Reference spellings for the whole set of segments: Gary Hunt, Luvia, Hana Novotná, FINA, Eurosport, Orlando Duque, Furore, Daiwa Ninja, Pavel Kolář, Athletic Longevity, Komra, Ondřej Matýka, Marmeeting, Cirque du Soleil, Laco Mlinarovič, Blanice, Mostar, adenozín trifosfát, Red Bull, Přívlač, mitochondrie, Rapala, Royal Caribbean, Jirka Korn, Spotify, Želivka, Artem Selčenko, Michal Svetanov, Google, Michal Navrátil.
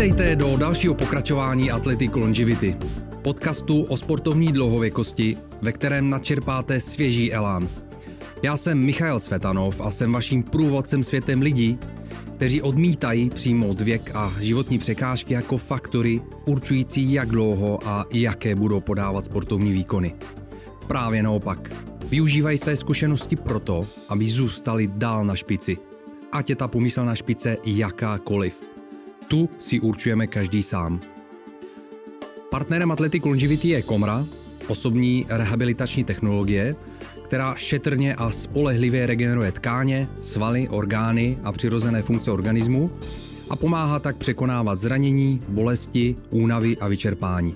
Vítejte do dalšího pokračování Athletic Longevity, podcastu o sportovní dlouhověkosti, ve kterém načerpáte svěží elán. Já jsem Michal Svetanov a jsem vaším průvodcem světem lidí, kteří odmítají přijmout věk a životní překážky jako faktory určující, jak dlouho a jaké budou podávat sportovní výkony. Právě naopak, využívají své zkušenosti proto, aby zůstali dál na špici. Ať je ta pomyslná špice jakákoliv. Tu si určujeme každý sám. Partnerem Athletic Longevity je Komra, osobní rehabilitační technologie, která šetrně a spolehlivě regeneruje tkáně, svaly, orgány a přirozené funkce organismu a pomáhá tak překonávat zranění, bolesti, únavy a vyčerpání.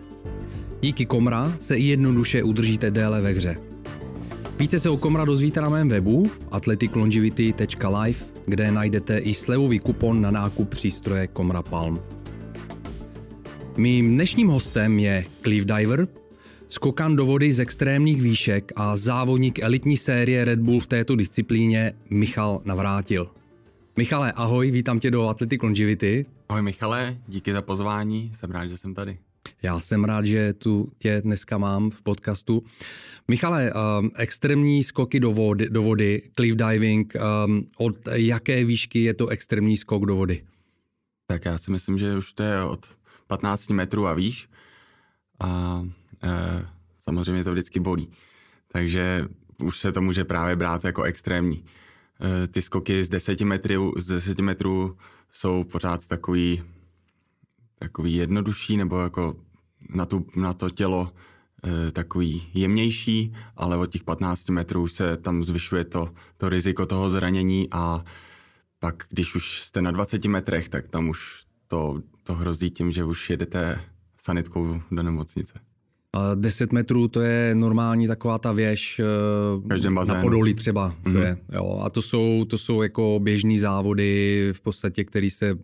Díky Komra se jednoduše udržíte déle ve hře. Více se o Komra dozvíte na mém webu athleticlongevity.life, kde najdete i slevový kupon na nákup přístroje Komra Palm. Mým dnešním hostem je cliff diver, skokan do vody z extrémních výšek a závodník elitní série Red Bull v této disciplíně Michal Navrátil. Michale, ahoj, vítám tě do Athletic Longevity. Ahoj Michale, díky za pozvání, jsem rád, že jsem tady. Já jsem rád, že tu tě dneska mám v podcastu. Michale, extrémní skoky do vody, cliff diving, od jaké výšky je to extrémní skok do vody? Tak já si myslím, že už to je od 15 metrů a výš. A samozřejmě to vždycky bolí. Takže už se to může právě brát jako extrémní. Ty skoky z 10 metrů jsou pořád takový jednodušší, nebo jako na to tělo takový jemnější, ale od těch 15 metrů se tam zvyšuje to riziko toho zranění a pak, když už jste na 20 metrech, tak tam už to hrozí tím, že už jedete sanitkou do nemocnice. 10 metrů to je normální taková ta věž na Podolí třeba, co je. Jo, a to jsou jako běžný závody v podstatě, který se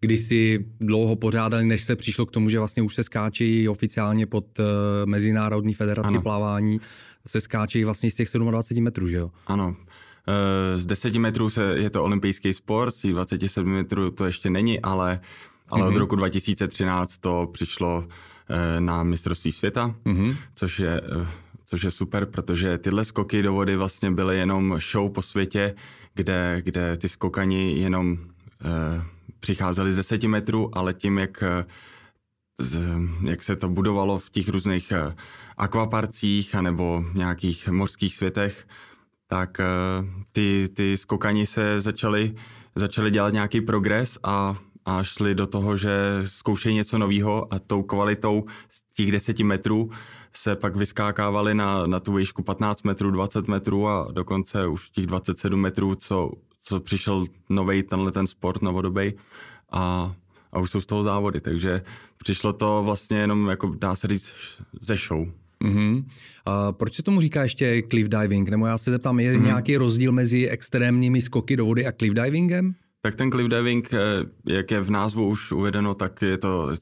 kdysi dlouho pořádali, než se přišlo k tomu, že vlastně už se skáčejí oficiálně pod Mezinárodní federaci plavání, se skáčejí vlastně z těch 27 metrů, že jo? Ano. Z 10 metrů je to olympijský sport, z 27 metrů to ještě není, ale od roku 2013 to přišlo na mistrovství světa, což je super, protože tyhle skoky do vody vlastně byly jenom show po světě, kde ty skokani jenom přicházeli z 10 metrů, ale tím, jak se to budovalo v těch různých akvaparcích anebo nějakých mořských světech, tak ty skokani se začali dělat nějaký progres a šli do toho, že zkoušejí něco nového a tou kvalitou z těch 10 metrů se pak vyskákávali na tu výšku 15 metrů, 20 metrů a dokonce už těch 27 metrů, co přišel novej tenhle ten sport novodobej a už jsou z toho závody, takže přišlo to vlastně jenom, jako dá se říct, ze show. Mm-hmm. A proč se tomu říká ještě cliff diving? Nebo já se zeptám, je nějaký rozdíl mezi extrémními skoky do vody a cliff divingem? Tak ten cliff diving, jak je v názvu už uvedeno, tak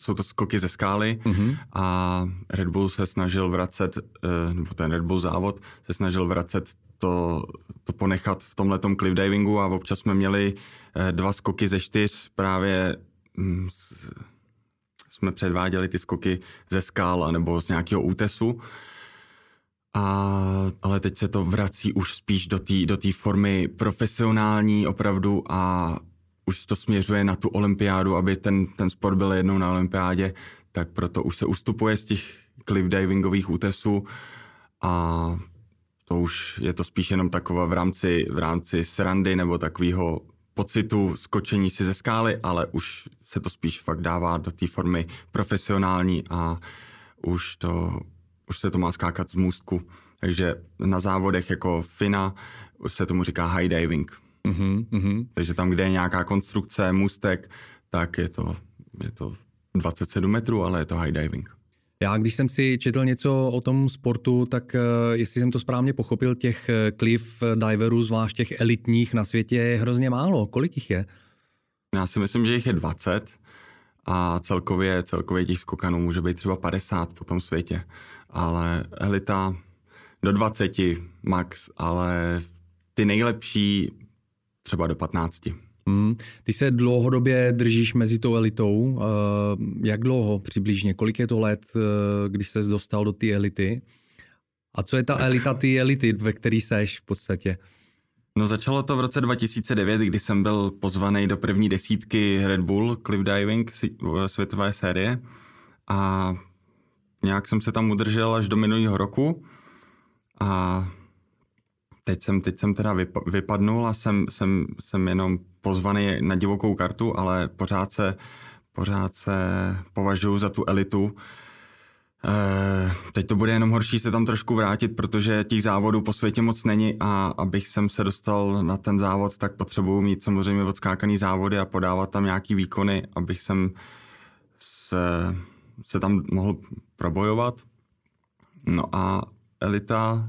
jsou to skoky ze skály a Red Bull se snažil vracet, nebo ten Red Bull závod se snažil vracet to ponechat v tomhletom cliff divingu a občas jsme měli 2 skoky ze 4, právě jsme předváděli ty skoky ze skál nebo z nějakého útesu. Ale teď se to vrací už spíš do té formy profesionální opravdu a už to směřuje na tu olympiádu, aby ten sport byl jednou na olympiádě, tak proto už se ustupuje z těch cliff divingových útesů a to už je to spíš jenom taková v rámci srandy nebo takového pocitu skočení si ze skály, ale už se to spíš fakt dává do té formy profesionální a už se to má skákat z můstku. Takže na závodech jako FINA se tomu říká high diving. Takže tam, kde je nějaká konstrukce, můstek, tak je to 27 metrů, ale je to high diving. Já, když jsem si četl něco o tom sportu, tak jestli jsem to správně pochopil, těch cliff diverů, zvlášť těch elitních na světě, je hrozně málo. Kolik jich je? Já si myslím, že jich je 20 a celkově těch skokanů může být třeba 50 po tom světě. Ale elita do 20 max, ale ty nejlepší třeba do 15. Ty se dlouhodobě držíš mezi tou elitou. Jak dlouho přibližně? Kolik je to let, když ses dostal do té elity? A co je ta elita té elity, ve které seš v podstatě? No začalo to v roce 2009, kdy jsem byl pozvaný do první desítky Red Bull Cliff Diving světové série a nějak jsem se tam udržel až do minulého roku a teď jsem teda vypadnul a jsem jenom pozvaný na divokou kartu, ale pořád se považuji za tu elitu. Teď to bude jenom horší se tam trošku vrátit, protože těch závodů po světě moc není a abych jsem se dostal na ten závod, tak potřebuji mít samozřejmě odskákaný závody a podávat tam nějaký výkony, abych se tam mohl probojovat. No a elita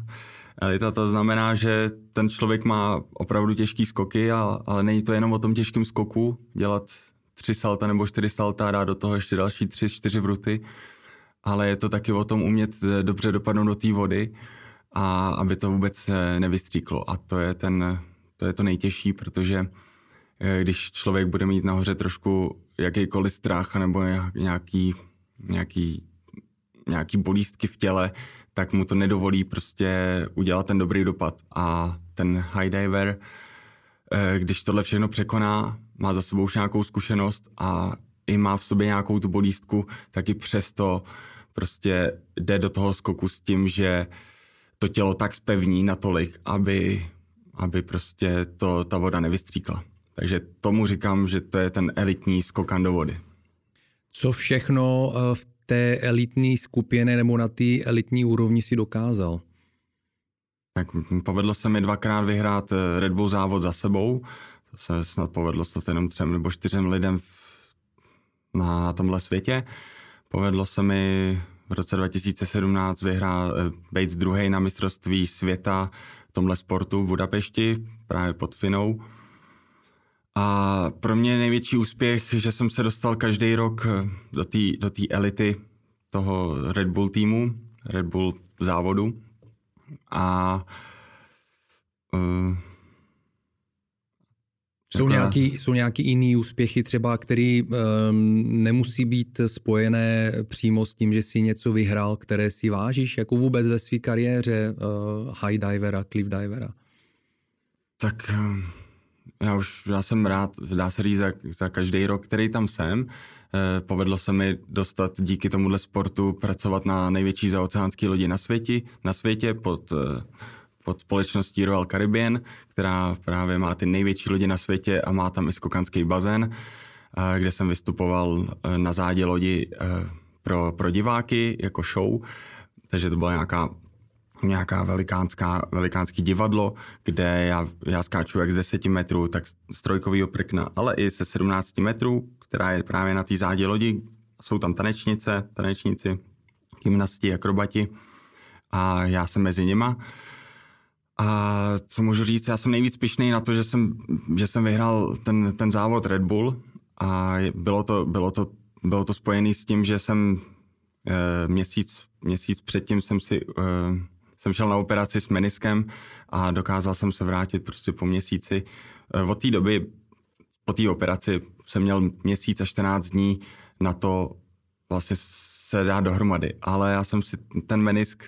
to znamená, že ten člověk má opravdu těžký skoky, ale není to jenom o tom těžkém skoku, dělat 3 salta nebo 4 salta a dát do toho ještě další 3-4 vruty, ale je to taky o tom umět dobře dopadnout do té vody a aby to vůbec nevystříklo. A to je to nejtěžší, protože když člověk bude mít nahoře trošku jakýkoliv strach nebo nějaký bolístky v těle, tak mu to nedovolí prostě udělat ten dobrý dopad. A ten highdiver, když tohle všechno překoná, má za sebou už nějakou zkušenost a i má v sobě nějakou tu bolístku, tak i přesto prostě jde do toho skoku s tím, že to tělo tak zpevní natolik, aby prostě ta voda nevystříkla. Takže tomu říkám, že to je ten elitní skokan do vody. Co všechno v té elitní skupině nebo na té elitní úrovni si dokázal? Tak povedlo se mi 2krát vyhrát Red Bull závod za sebou. To se snad povedlo snad jenom 3 nebo 4 lidem na tomhle světě. Povedlo se mi v roce 2017 být druhý na mistrovství světa v tomhle sportu v Budapešti, právě pod Finou. A pro mě největší úspěch, že jsem se dostal každý rok do té elity toho Red Bull týmu, Red Bull závodu. A Jsou nějaký jiný úspěchy třeba, který nemusí být spojené přímo s tím, že si něco vyhrál, které si vážíš, jako vůbec ve své kariéře highdivera, cliffdivera? Tak já jsem rád, dá se říct, za každý rok, který tam jsem. Povedlo se mi dostat díky tomuhle sportu pracovat na největší zaoceánské lodi na světě pod společností Royal Caribbean, která právě má ty největší lodi na světě a má tam i skokanský bazén, kde jsem vystupoval na zádě lodi pro diváky jako show. Takže to byla nějaká velikánský divadlo, kde já skáču jak z 10 metrů, tak z trojkovýho prkna, ale i se 17 metrů, která je právě na té zádě lodi. Jsou tam tanečníci, gymnasti, akrobati a já jsem mezi nima. A co můžu říct, já jsem nejvíc pyšnej na to, že jsem vyhrál ten závod Red Bull a bylo to spojené s tím, že jsem měsíc předtím jsem šel na operaci s meniskem a dokázal jsem se vrátit prostě po měsíci. Od té doby, po té operaci jsem měl měsíc a 14 dní na to vlastně se dát dohromady, ale já jsem si ten menisk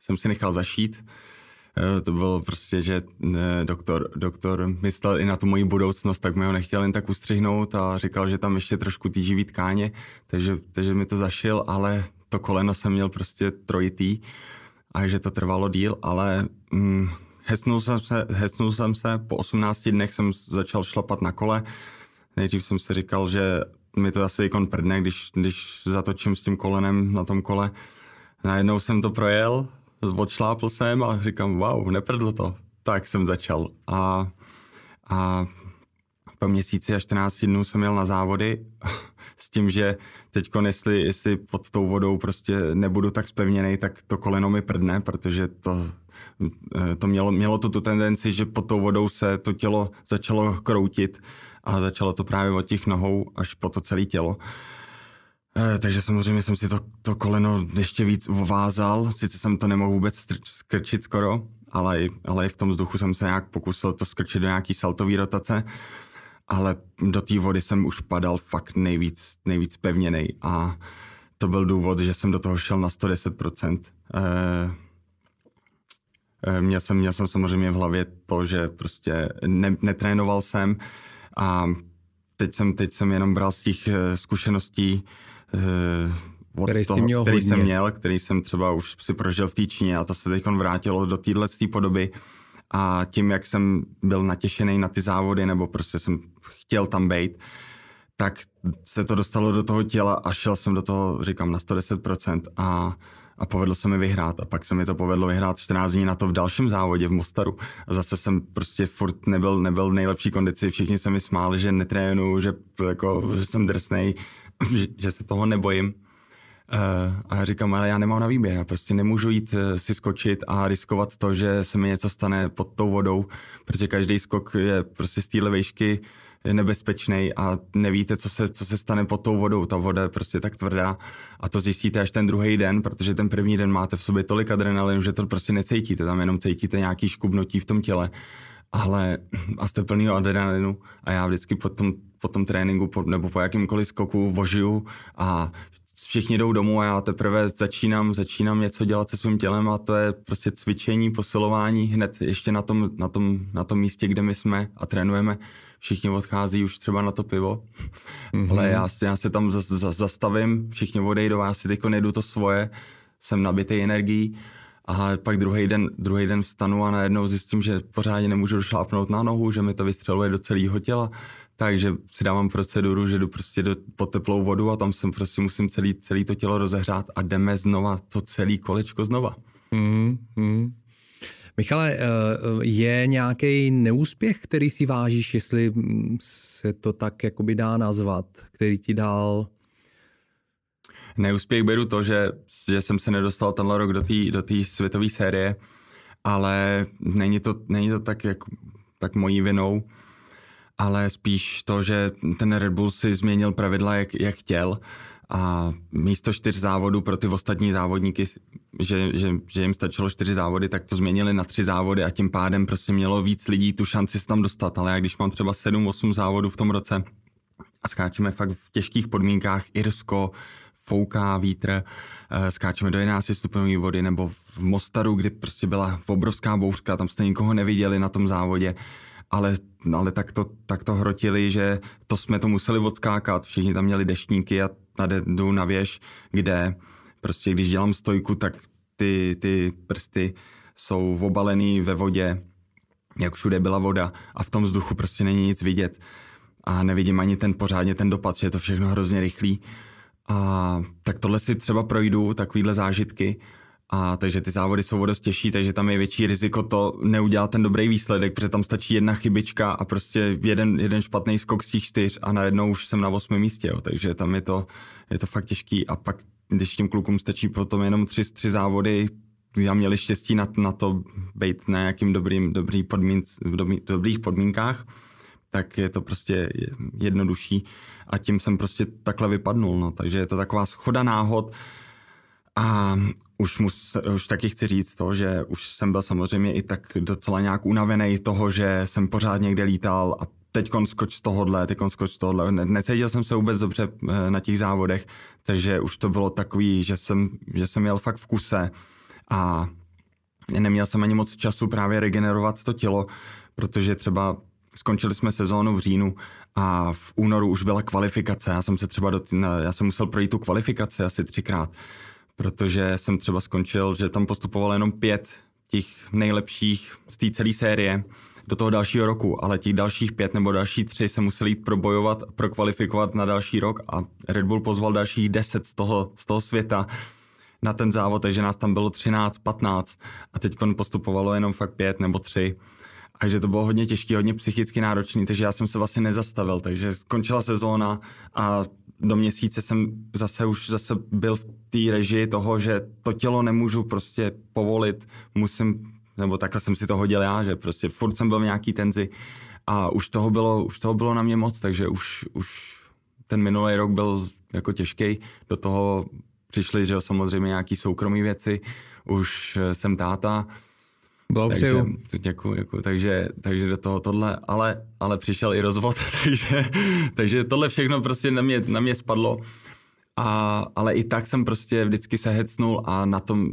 jsem si nechal zašít. To bylo prostě, že doktor myslel i na tu moji budoucnost, tak mi ho nechtěl jen tak ustřihnout a říkal, že tam ještě trošku ty živý tkáně, takže mi to zašil, ale to koleno jsem měl prostě trojitý a že to trvalo díl, ale hesnul jsem se, po 18 dnech jsem začal šlapat na kole. Nejdřív jsem si říkal, že mi to asi výkon prdne, když zatočím s tím kolenem na tom kole. Najednou jsem to projel, odšlápl jsem a říkám, wow, neprdlo to. Tak jsem začal. A po měsíci a 14 dnů jsem jel na závody s tím, že teďkon, jestli pod tou vodou prostě nebudu tak zpevněnej, tak to koleno mi prdne, protože to mělo tu tendenci, že pod tou vodou se to tělo začalo kroutit a začalo to právě od těch nohou až po to celé tělo. Takže samozřejmě jsem si to koleno ještě víc ovázal, sice jsem to nemohl vůbec skrčit skoro, ale i v tom vzduchu jsem se nějak pokusil to skrčit do nějaký saltové rotace, ale do té vody jsem už padal fakt nejvíc pevněnej a to byl důvod, že jsem do toho šel na 110%. Měl jsem samozřejmě v hlavě to, že prostě netrénoval jsem a teď jsem jenom bral z těch zkušeností od toho, který jsem třeba už si prožil v té Číně a to se teď vrátilo do této podoby a tím, jak jsem byl natěšený na ty závody nebo prostě jsem chtěl tam být, tak se to dostalo do toho těla a šel jsem do toho, říkám, na 110% a povedlo se mi vyhrát a pak se mi to povedlo vyhrát 14 dní na to v dalším závodě v Mostaru a zase jsem prostě furt nebyl v nejlepší kondici, všichni se mi smáli, že netrénuju, že jsem drsnej, že se toho nebojím. A říkám, ale já nemám na výběr, já prostě nemůžu jít si skočit a riskovat to, že se mi něco stane pod tou vodou, protože každý skok je prostě z téhle vejšky nebezpečnej a nevíte, co se stane pod tou vodou. Ta voda je prostě tak tvrdá a to zjistíte až ten druhý den, protože ten první den máte v sobě tolik adrenalinu, že to prostě necítíte, tam jenom cítíte nějaký škubnotí v tom těle, ale a jste plnýho adrenalinu a já vždycky po tom tréninku nebo po jakýmkoliv skoku vožiju a všichni jdou domů a já teprve začínám něco dělat se svým tělem a to je prostě cvičení, posilování hned ještě na tom místě, kde my jsme a trénujeme. Všichni odchází už třeba na to pivo, ale já se tam zastavím, všichni odejdou, já si teď nejdu to svoje, jsem nabitý energií a pak druhý den vstanu a najednou zjistím, že pořádně nemůžu došlápnout na nohu, že mi to vystřeluje do celého těla. Takže si dávám proceduru, že jdu prostě pod teplou vodu a tam jsem prostě musím celý to tělo rozehřát a jdeme znova, to celý kolečko znova. Michale, je nějaký neúspěch, který si vážíš, jestli se to tak jakoby dá nazvat, který ti dal? Neúspěch beru to, že jsem se nedostal tenhle rok do té světové série, ale není to tak, tak mojí vinou, ale spíš to, že ten Red Bull si změnil pravidla, jak chtěl a místo 4 závodů pro ty ostatní závodníky, že jim stačilo 4 závody, tak to změnili na 3 závody a tím pádem prostě mělo víc lidí tu šanci se tam dostat, ale já když mám třeba 7-8 závodů v tom roce a skáčeme fakt v těžkých podmínkách, Irsko, fouká vítr, skáčeme do 11 stupňové vody nebo v Mostaru, kdy prostě byla obrovská bouřka, tam jste nikoho neviděli na tom závodě, ale tak to hrotili, že to jsme to museli odskákat. Všichni tam měli deštníky a tady jdu na věž, kde prostě když dělám stojku, tak ty prsty jsou obalený ve vodě, jak všude byla voda a v tom vzduchu prostě není nic vidět. A nevidím ani pořádně ten dopad, že je to všechno hrozně rychlý. A tak tohle si třeba projdu, takovýhle zážitky. A takže ty závody jsou o dost těžší, takže tam je větší riziko to neudělat ten dobrý výsledek, protože tam stačí jedna chybička a prostě jeden špatný skok z těch 4 a najednou už jsem na 8. místě, jo. Takže tam je to fakt těžký a pak, když těm klukům stačí potom jenom 3 závody, já měli štěstí na to být na nějakým dobrých podmínkách, tak je to prostě jednodušší a tím jsem prostě takhle vypadnul, no. Takže je to taková shoda náhod a už taky chci říct to, že už jsem byl samozřejmě i tak docela nějak unavený toho, že jsem pořád někde lítal a teďkon skoč z tohohle. Necítil jsem se vůbec dobře na těch závodech, takže už to bylo takový, že jsem jel fakt v kuse a neměl jsem ani moc času právě regenerovat to tělo, protože třeba skončili jsme sezónu v říjnu a v únoru už byla kvalifikace. Já jsem musel projít tu kvalifikaci asi 3krát. Protože jsem třeba skončil, že tam postupovalo jenom 5 těch nejlepších z té celé série do toho dalšího roku, ale těch dalších 5 nebo další 3 se museli jít probojovat, prokvalifikovat na další rok a Red Bull pozval dalších 10 z toho světa na ten závod, takže nás tam bylo 13, 15 a teď postupovalo jenom fakt 5 nebo 3. Takže to bylo hodně těžké, hodně psychicky náročné, takže já jsem se vlastně nezastavil, takže skončila sezóna a do měsíce jsem zase byl v té režii toho, že to tělo nemůžu prostě povolit, musím, nebo takhle jsem si to hodil já, že prostě furt jsem byl v nějaký tenzi a už toho bylo na mě moc, takže už ten minulý rok byl jako těžký, do toho přišly, že samozřejmě nějaký soukromý věci, už jsem táta, Blahopřeju. Děkuji, děkuji. Takže do toho tohle, ale přišel i rozvod, takže tohle všechno prostě na mě spadlo. Ale i tak jsem prostě vždycky se hecnul a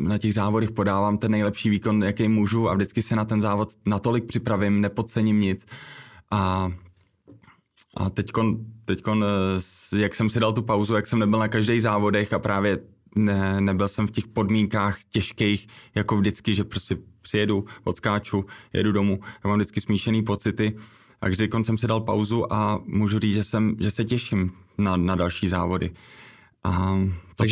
na těch závodech podávám ten nejlepší výkon, jaký můžu, a vždycky se na ten závod natolik připravím, nepodcením nic. A teďkon, jak jsem si dal tu pauzu, jak jsem nebyl na každých závodech a právě nebyl jsem v těch podmínkách těžkých, jako vždycky, že prostě přijedu, odskáču, jedu domů, já mám vždycky smíšený pocity. A kdykon jsem si dal pauzu a můžu říct, že se těším na další závody. A to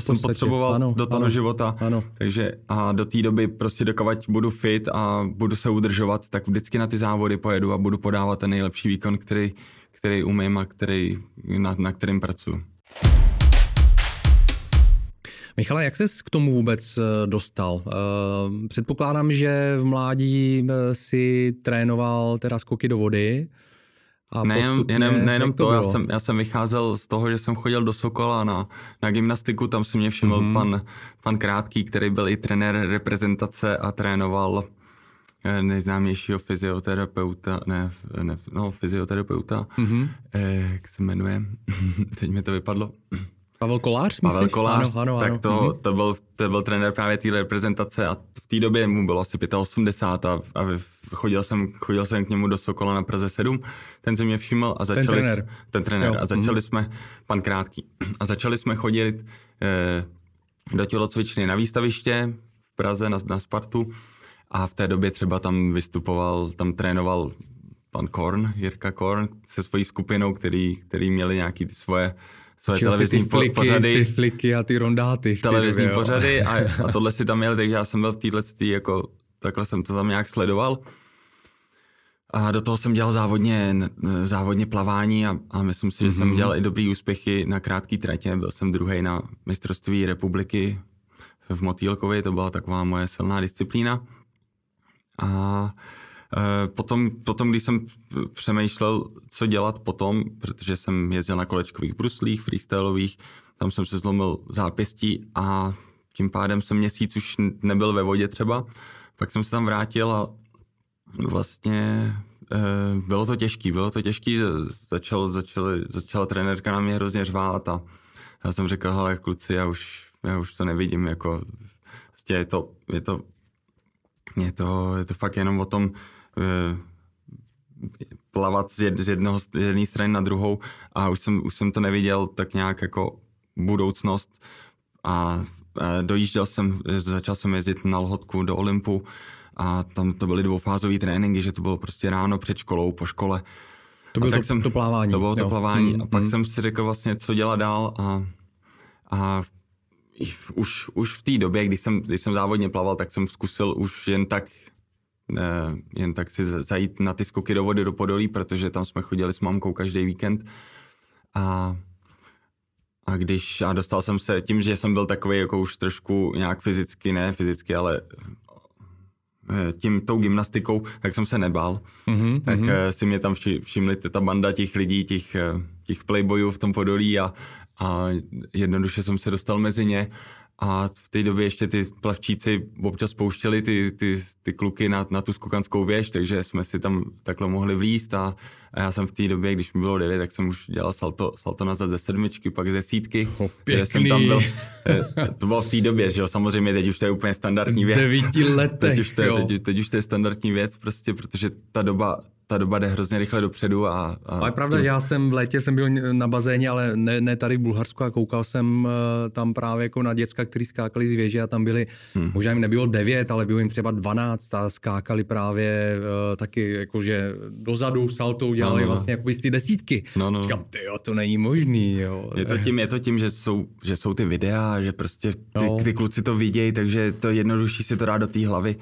jsem potřeboval ano, do toho života. Ano. Takže a do té doby prostě dokavať budu fit a budu se udržovat, tak vždycky na ty závody pojedu a budu podávat ten nejlepší výkon, který umím a na kterým pracuji. Michale, jak ses k tomu vůbec dostal? Předpokládám, že v mládí si trénoval teda skoky do vody. Nejenom to, já jsem vycházel z toho, že jsem chodil do Sokola na gymnastiku, tam si mě všiml pan Krátký, který byl i trenér reprezentace a trénoval nejznámějšího fyzioterapeuta, fyzioterapeuta, jak se jmenuje, teď mi to vypadlo. Pavel Kolář, myslíš? Pavel Kolář, ano. Tak to byl trenér právě té reprezentace a v té době mu bylo asi 85 a chodil jsem k němu do Sokola na Praze 7. Ten se mě všiml a začali jsme, pan Krátký, a začali jsme chodit do tělocvičny na výstaviště v Praze na Spartu a v té době třeba tam trénoval pan Korn, Jirka Korn se svojí skupinou, který měli nějaký ty svoje televizní pořady. Ty fliky a ty rondáty. Televizní pořady a tohle si tam měl, takže já jsem byl v této, jako takhle jsem to tam nějak sledoval. A do toho jsem dělal závodně plavání a myslím si, že jsem dělal i dobrý úspěchy na krátké tratě. Byl jsem druhý na mistrovství republiky v Motýlkově, to byla taková moje silná disciplína. A potom, když jsem přemýšlel, co dělat potom, protože jsem jezdil na kolečkových bruslích, freestylových, tam jsem se zlomil zápěstí a tím pádem jsem měsíc už nebyl ve vodě třeba. Pak jsem se tam vrátil a vlastně bylo to těžký. Začala trenérka na mě hrozně řvát a já jsem řekl, hele kluci, já už to nevidím, jako vlastně je to fakt jenom o tom plavat z jedné strany na druhou a už jsem to neviděl tak nějak jako budoucnost a začal jsem jezdit na Lhotku do Olympu a tam to byly dvoufázové tréninky, že to bylo prostě ráno před školou, po škole. To bylo to plavání. A pak jsem si řekl vlastně, co dělat dál a už v té době, když jsem závodně plaval, tak jsem zkusil už jen tak si zajít na ty skoky do vody do Podolí, protože tam jsme chodili s mamkou každý víkend a dostal jsem se tím, že jsem byl takový jako už trošku nějak ne fyzicky, ale tou gymnastikou, tak jsem se nebál. Si mě tam všimli ta banda těch lidí, těch playboyů v tom Podolí a jednoduše jsem se dostal mezi ně. A v té době ještě ty plavčíci občas pouštěli ty kluky na tu skokanskou věž, takže jsme si tam takhle mohli vlízt a já jsem v té době, když mi bylo 9, tak jsem už dělal salto nazad ze 7, pak ze 7. Pěkný. Jsem tam byl, to bylo v té době, že jo, samozřejmě teď už to je úplně standardní věc. 9 letech, teď už to je standardní věc, prostě, protože ta doba jde hrozně rychle dopředu. Ale pravda, já jsem v létě jsem byl na bazéně, ale ne tady v Bulharsku a koukal jsem tam právě jako na děcka, kteří skákali z věže a tam byli, možná jim nebylo 9, ale bylo jim třeba 12 a skákali právě taky jakože dozadu saltou dělali vlastně jako z ty 10. Říkám, tyjo, to není možný. Jo. Je to tím, že jsou ty videa, že prostě ty kluci to vidějí, takže to jednodušší si to dá do té hlavy.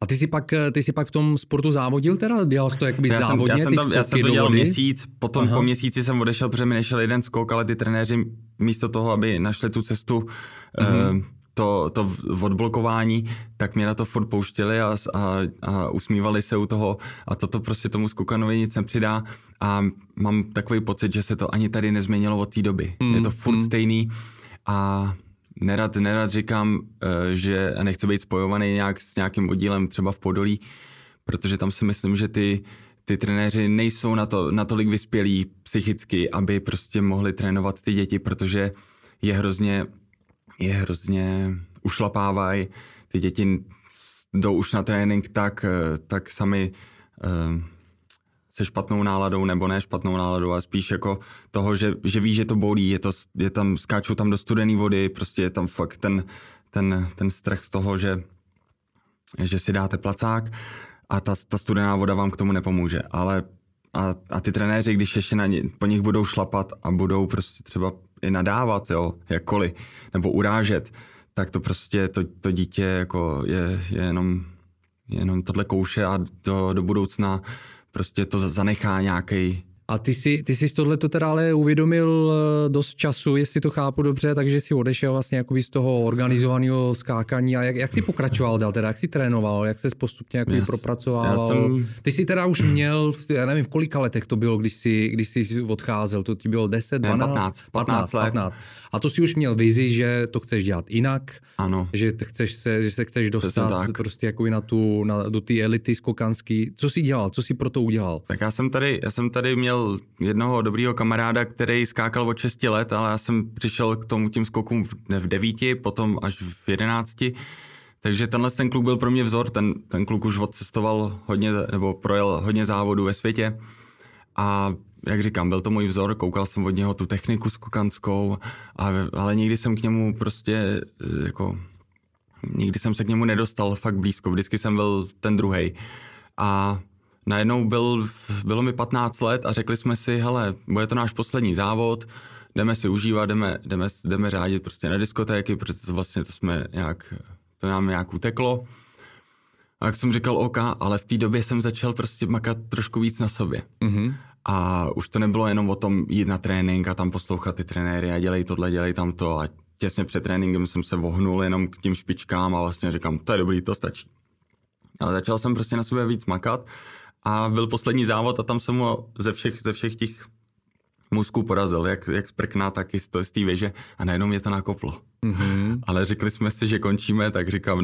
A ty jsi pak v tom sportu závodil teda? Dělal jsi to jakoby závodně? Já jsem to dělal měsíc, potom po měsíci jsem odešel, protože mi nešel jeden skok, ale ty trenéři místo toho, aby našli tu cestu, to odblokování, tak mě na to furt pouštěli a usmívali se u toho a toto prostě tomu skokanovi nic nepřidá a mám takový pocit, že se to ani tady nezměnilo od té doby. Je to furt stejný a nerad říkám, že nechci být spojovaný nějak s nějakým oddílem třeba v Podolí, protože tam si myslím, že ty trenéři nejsou natolik vyspělí psychicky, aby prostě mohli trénovat ty děti, protože je hrozně ušlapávají. Ty děti jdou už na trénink tak sami se špatnou náladou, nebo ne špatnou náladou, ale spíš jako toho, že ví, že to bolí, je tam, skáčou tam do studené vody, prostě je tam fakt ten strach z toho, že si dáte placák a ta studená voda vám k tomu nepomůže. Ale a ty trenéři, když ještě po nich budou šlapat a budou prostě třeba i nadávat, jo, jakkoliv, nebo urážet, tak to prostě to dítě jako je jenom tohle kouše a do budoucna prostě to zanechá nějaký. A ty jsi tohleto teda ale uvědomil dost času, jestli to chápu dobře, takže jsi odešel vlastně jakoby z toho organizovaného skákání a jak jsi pokračoval dál teda, jak jsi trénoval, jak jsi postupně jakoby propracoval. Ty jsi teda už měl, já nevím v kolika letech to bylo, když jsi odcházel, to ti bylo 10, 12? 15 let. A to jsi už měl vizi, že to chceš dělat jinak, ano. že se chceš dostat prostě jakoby do té elity skokanský. Co jsi dělal, co jsi pro to udělal? Tak já jsem tady měl jednoho dobrýho kamaráda, který skákal od 6 let, ale já jsem přišel k tomu tím skokům v 9, potom až v 11. Takže ten kluk byl pro mě vzor, ten kluk už odcestoval hodně, nebo projel hodně závodů ve světě a jak říkám, byl to můj vzor, koukal jsem od něho tu techniku skokanskou, ale nikdy jsem k němu prostě jako, nikdy jsem se k němu nedostal fakt blízko, vždycky jsem byl ten druhej a najednou bylo mi 15 let a řekli jsme si, hele, bude to náš poslední závod, jdeme si užívat, jdeme řádit prostě na diskotéky, protože to vlastně to nám nějak uteklo. A jak jsem říkal, OK, ale v té době jsem začal prostě makat trošku víc na sobě. Mm-hmm. A už to nebylo jenom o tom jít na trénink a tam poslouchat ty trenéry a dělej tohle, dělej tamto. A těsně před tréninkem jsem se vohnul jenom k tím špičkám a vlastně říkám, to je dobrý, to stačí. Ale začal jsem prostě na sobě víc makat. A byl poslední závod a tam jsem ho ze všech těch musků porazil, jak z prkna, tak i z té věže a najednou mě to nakoplo. Mm-hmm. Ale řekli jsme si, že končíme, tak říkám,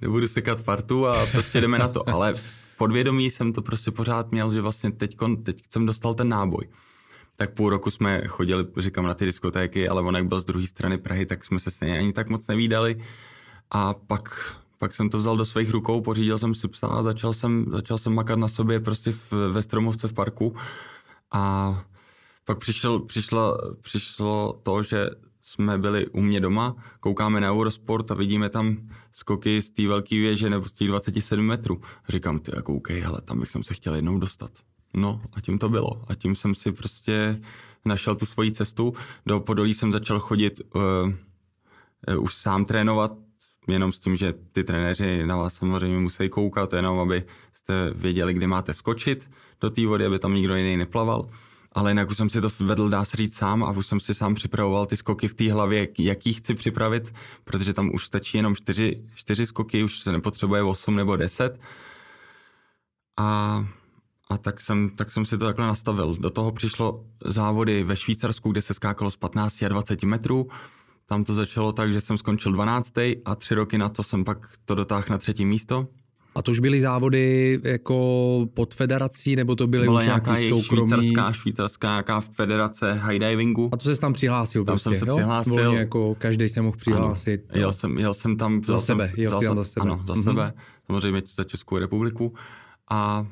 nebudu sekat fartu a prostě jdeme na to. Ale podvědomí jsem to prostě pořád měl, že vlastně teď jsem dostal ten náboj. Tak půl roku jsme chodili, říkám, na ty diskotéky, ale on jak byl z druhé strany Prahy, tak jsme se stejně ani tak moc nevídali a pak jsem to vzal do svých rukou, pořídil jsem si psa a začal jsem makat na sobě prostě ve Stromovce v parku. A pak přišlo to, že jsme byli u mě doma, koukáme na Eurosport a vidíme tam skoky z té velké věže nebo z těch 27 metrů. Říkám, ty jako koukej, hele, tam bych jsem se chtěl jednou dostat. No a tím to bylo. A tím jsem si prostě našel tu svoji cestu. Do Podolí jsem začal chodit už sám trénovat, jenom s tím, že ty trenéři na vás samozřejmě musí koukat, jenom aby jste věděli, kde máte skočit do té vody, aby tam nikdo jiný neplaval. Ale jinak už jsem si to vedl, dá se říct, sám a už jsem si sám připravoval ty skoky v té hlavě, jaký chci připravit, protože tam už stačí jenom 4 skoky, už se nepotřebuje 8 nebo 10. A tak jsem si to takhle nastavil. Do toho přišlo závody ve Švýcarsku, kde se skákalo z 15 a 20 metrů. Tam to začalo tak, že jsem skončil 12. a 3 roky na to jsem pak to dotáhl na 3. místo. A to už byly závody jako pod federací, nebo to byly už nějaký soukromý? Švýcarská nějaká federace highdivingu. A to ses tam přihlásil? Tam prostě, jsem se přihlásil. Volně jako každý se mohl přihlásit. Ano, jel jsem tam za sebe. Ano, za sebe. Samozřejmě za Českou republiku. A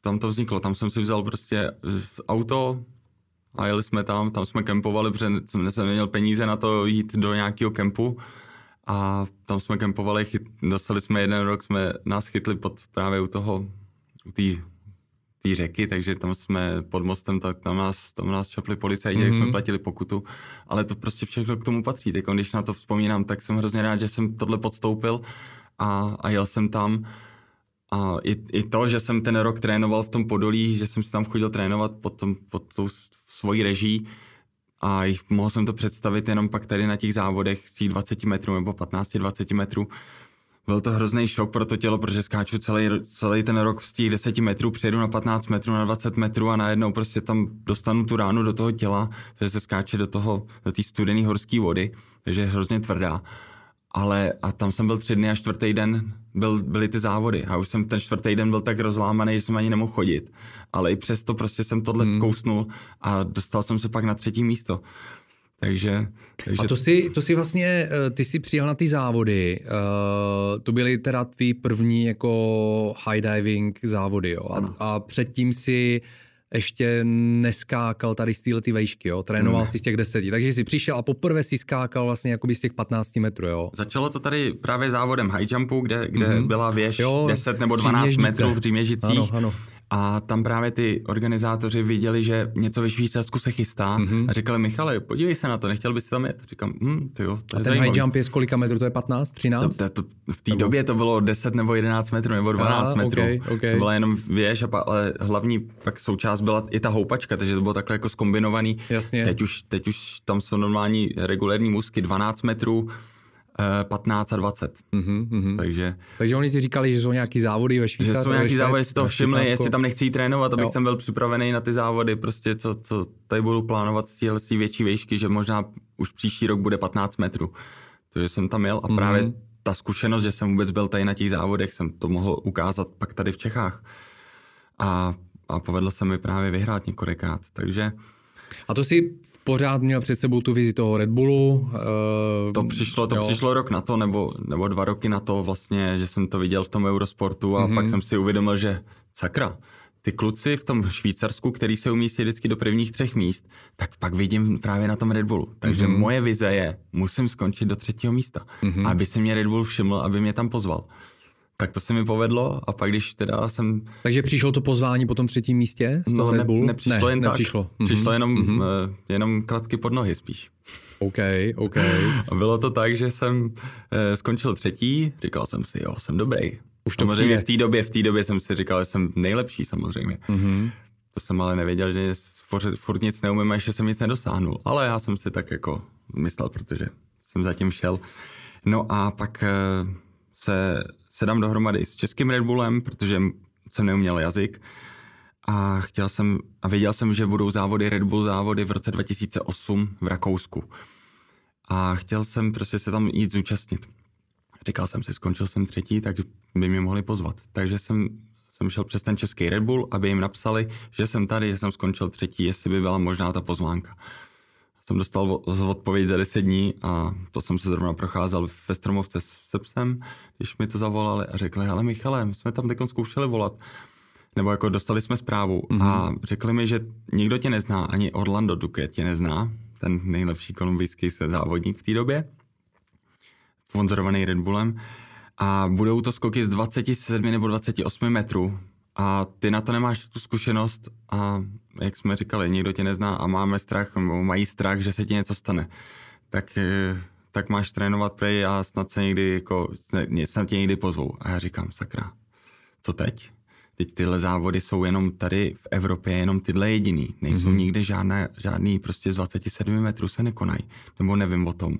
tam to vzniklo. Tam jsem si vzal prostě auto, a jeli jsme tam jsme kempovali, protože jsem neměl peníze na to jít do nějakého kempu a tam jsme kempovali, dostali jsme jeden rok, nás chytli právě u té řeky, takže tam jsme pod mostem, tak tam nás čapli policajti, jak jsme platili pokutu, ale to prostě všechno k tomu patří. Tak když na to vzpomínám, tak jsem hrozně rád, že jsem tohle podstoupil a jel jsem tam. A i to, že jsem ten rok trénoval v tom Podolí, že jsem si tam chodil trénovat pod tou svojí režii a mohl jsem to představit jenom pak tady na těch závodech z těch 20 metrů nebo 15-20 metrů. byl to hrozný šok pro to tělo, protože skáču celý ten rok z těch 10 metrů, přejdu na 15 metrů, na 20 metrů a najednou prostě tam dostanu tu ránu do toho těla, protože se skáče do té studené horské vody, takže je hrozně tvrdá. Ale a tam jsem byl 3 dny a 4. den byly ty závody a už jsem ten 4. den byl tak rozlámaný, že jsem ani nemohl chodit. Ale i přesto prostě jsem tohle zkousnul a dostal jsem se pak na 3. místo. Takže... A to si vlastně, ty si přijel na ty závody, to byly teda tvý první jako high-diving závody, jo? A předtím si ještě neskákal tady z téhle ty vejšky, jo? Trénoval si z těch 10, takže jsi přišel a poprvé si skákal vlastně jakoby z těch 15 metrů, jo? Začalo to tady právě závodem high jumpu, kde byla věž, jo, 10 nebo 12 metrů v Říměžicích. Ano. A tam právě ty organizátoři viděli, že něco ve Švýcarsku se chystá a říkali: Michale, podívej se na to, nechtěl bys tam jet? Říkám, tyjo, to je zajímavý. High jump je z kolika metrů, to je 15, 13? V té době to bylo 10 nebo 11 metrů nebo 12 metrů. Okay. Byla jenom věž, ale hlavní pak součást byla i ta houpačka, takže to bylo takhle jako zkombinovaný. Jasně. Teď už tam jsou normální regulérní musky 12 metrů, 15 a 20. Takže oni ti říkali, že jsou nějaký závody ve Švýcarsku. Že jsou nějaký závody, si to všimli, jestli tam nechci jít trénovat, abych jsem byl připravený na ty závody, prostě co tady budu plánovat z téhle větší výšky, že možná už příští rok bude 15 metrů. Takže jsem tam jel a právě ta zkušenost, že jsem vůbec byl tady na těch závodech, jsem to mohl ukázat pak tady v Čechách. A povedlo se mi právě vyhrát několikrát, takže... A to si pořád měl před sebou tu vizi toho Red Bullu. To přišlo rok na to, nebo 2 roky na to vlastně, že jsem to viděl v tom Eurosportu a pak jsem si uvědomil, že sakra, ty kluci v tom Švýcarsku, který se umí si vždycky do prvních 3 míst, tak pak vidím právě na tom Red Bullu. Takže moje vize je, musím skončit do 3. místa, aby se mě Red Bull všiml, aby mě tam pozval. Tak to se mi povedlo a pak když teda jsem... Takže přišlo to pozvání po tom 3. místě? No nepřišlo. Přišlo jenom kladky pod nohy spíš. OK. A bylo to tak, že jsem skončil 3. Říkal jsem si, jo, jsem dobrý. Už to samozřejmě přijde. V té době jsem si říkal, že jsem nejlepší samozřejmě. To jsem ale nevěděl, že furt nic neumím a ještě jsem nic nedosáhnul. Ale já jsem si tak jako myslel, protože jsem zatím šel. No a pak se dám dohromady s českým Red Bullem, protože jsem neuměl jazyk a věděl jsem, že budou závody Red Bull závody v roce 2008 v Rakousku. A chtěl jsem prostě se tam jít zúčastnit. Říkal jsem si, skončil jsem 3., tak by mě mohli pozvat. Takže jsem šel přes ten český Red Bull, aby jim napsali, že jsem tady, že jsem skončil 3., jestli by byla možná ta pozvánka. Jsem dostal odpověď za 10 dní a to jsem se zrovna procházel ve Stromovce se psem, když mi to zavolali a řekli: hele Michale, my jsme tam teď zkoušeli volat, nebo jako dostali jsme zprávu a řekli mi, že nikdo tě nezná, ani Orlando Duque tě nezná, ten nejlepší kolumbijský závodník v té době, sponzorovaný Red Bullem, a budou to skoky z 27 nebo 28 metrů a ty na to nemáš tu zkušenost a jak jsme říkali, nikdo tě nezná a mají strach, že se ti něco stane. Tak máš trénovat prej a snad tě někdy pozvou. A já říkám, sakra, co teď? Teď tyhle závody jsou jenom tady v Evropě, jenom tyhle jediný. Nejsou nikde žádný, prostě z 27 metrů se nekonají. Nebo nevím o tom.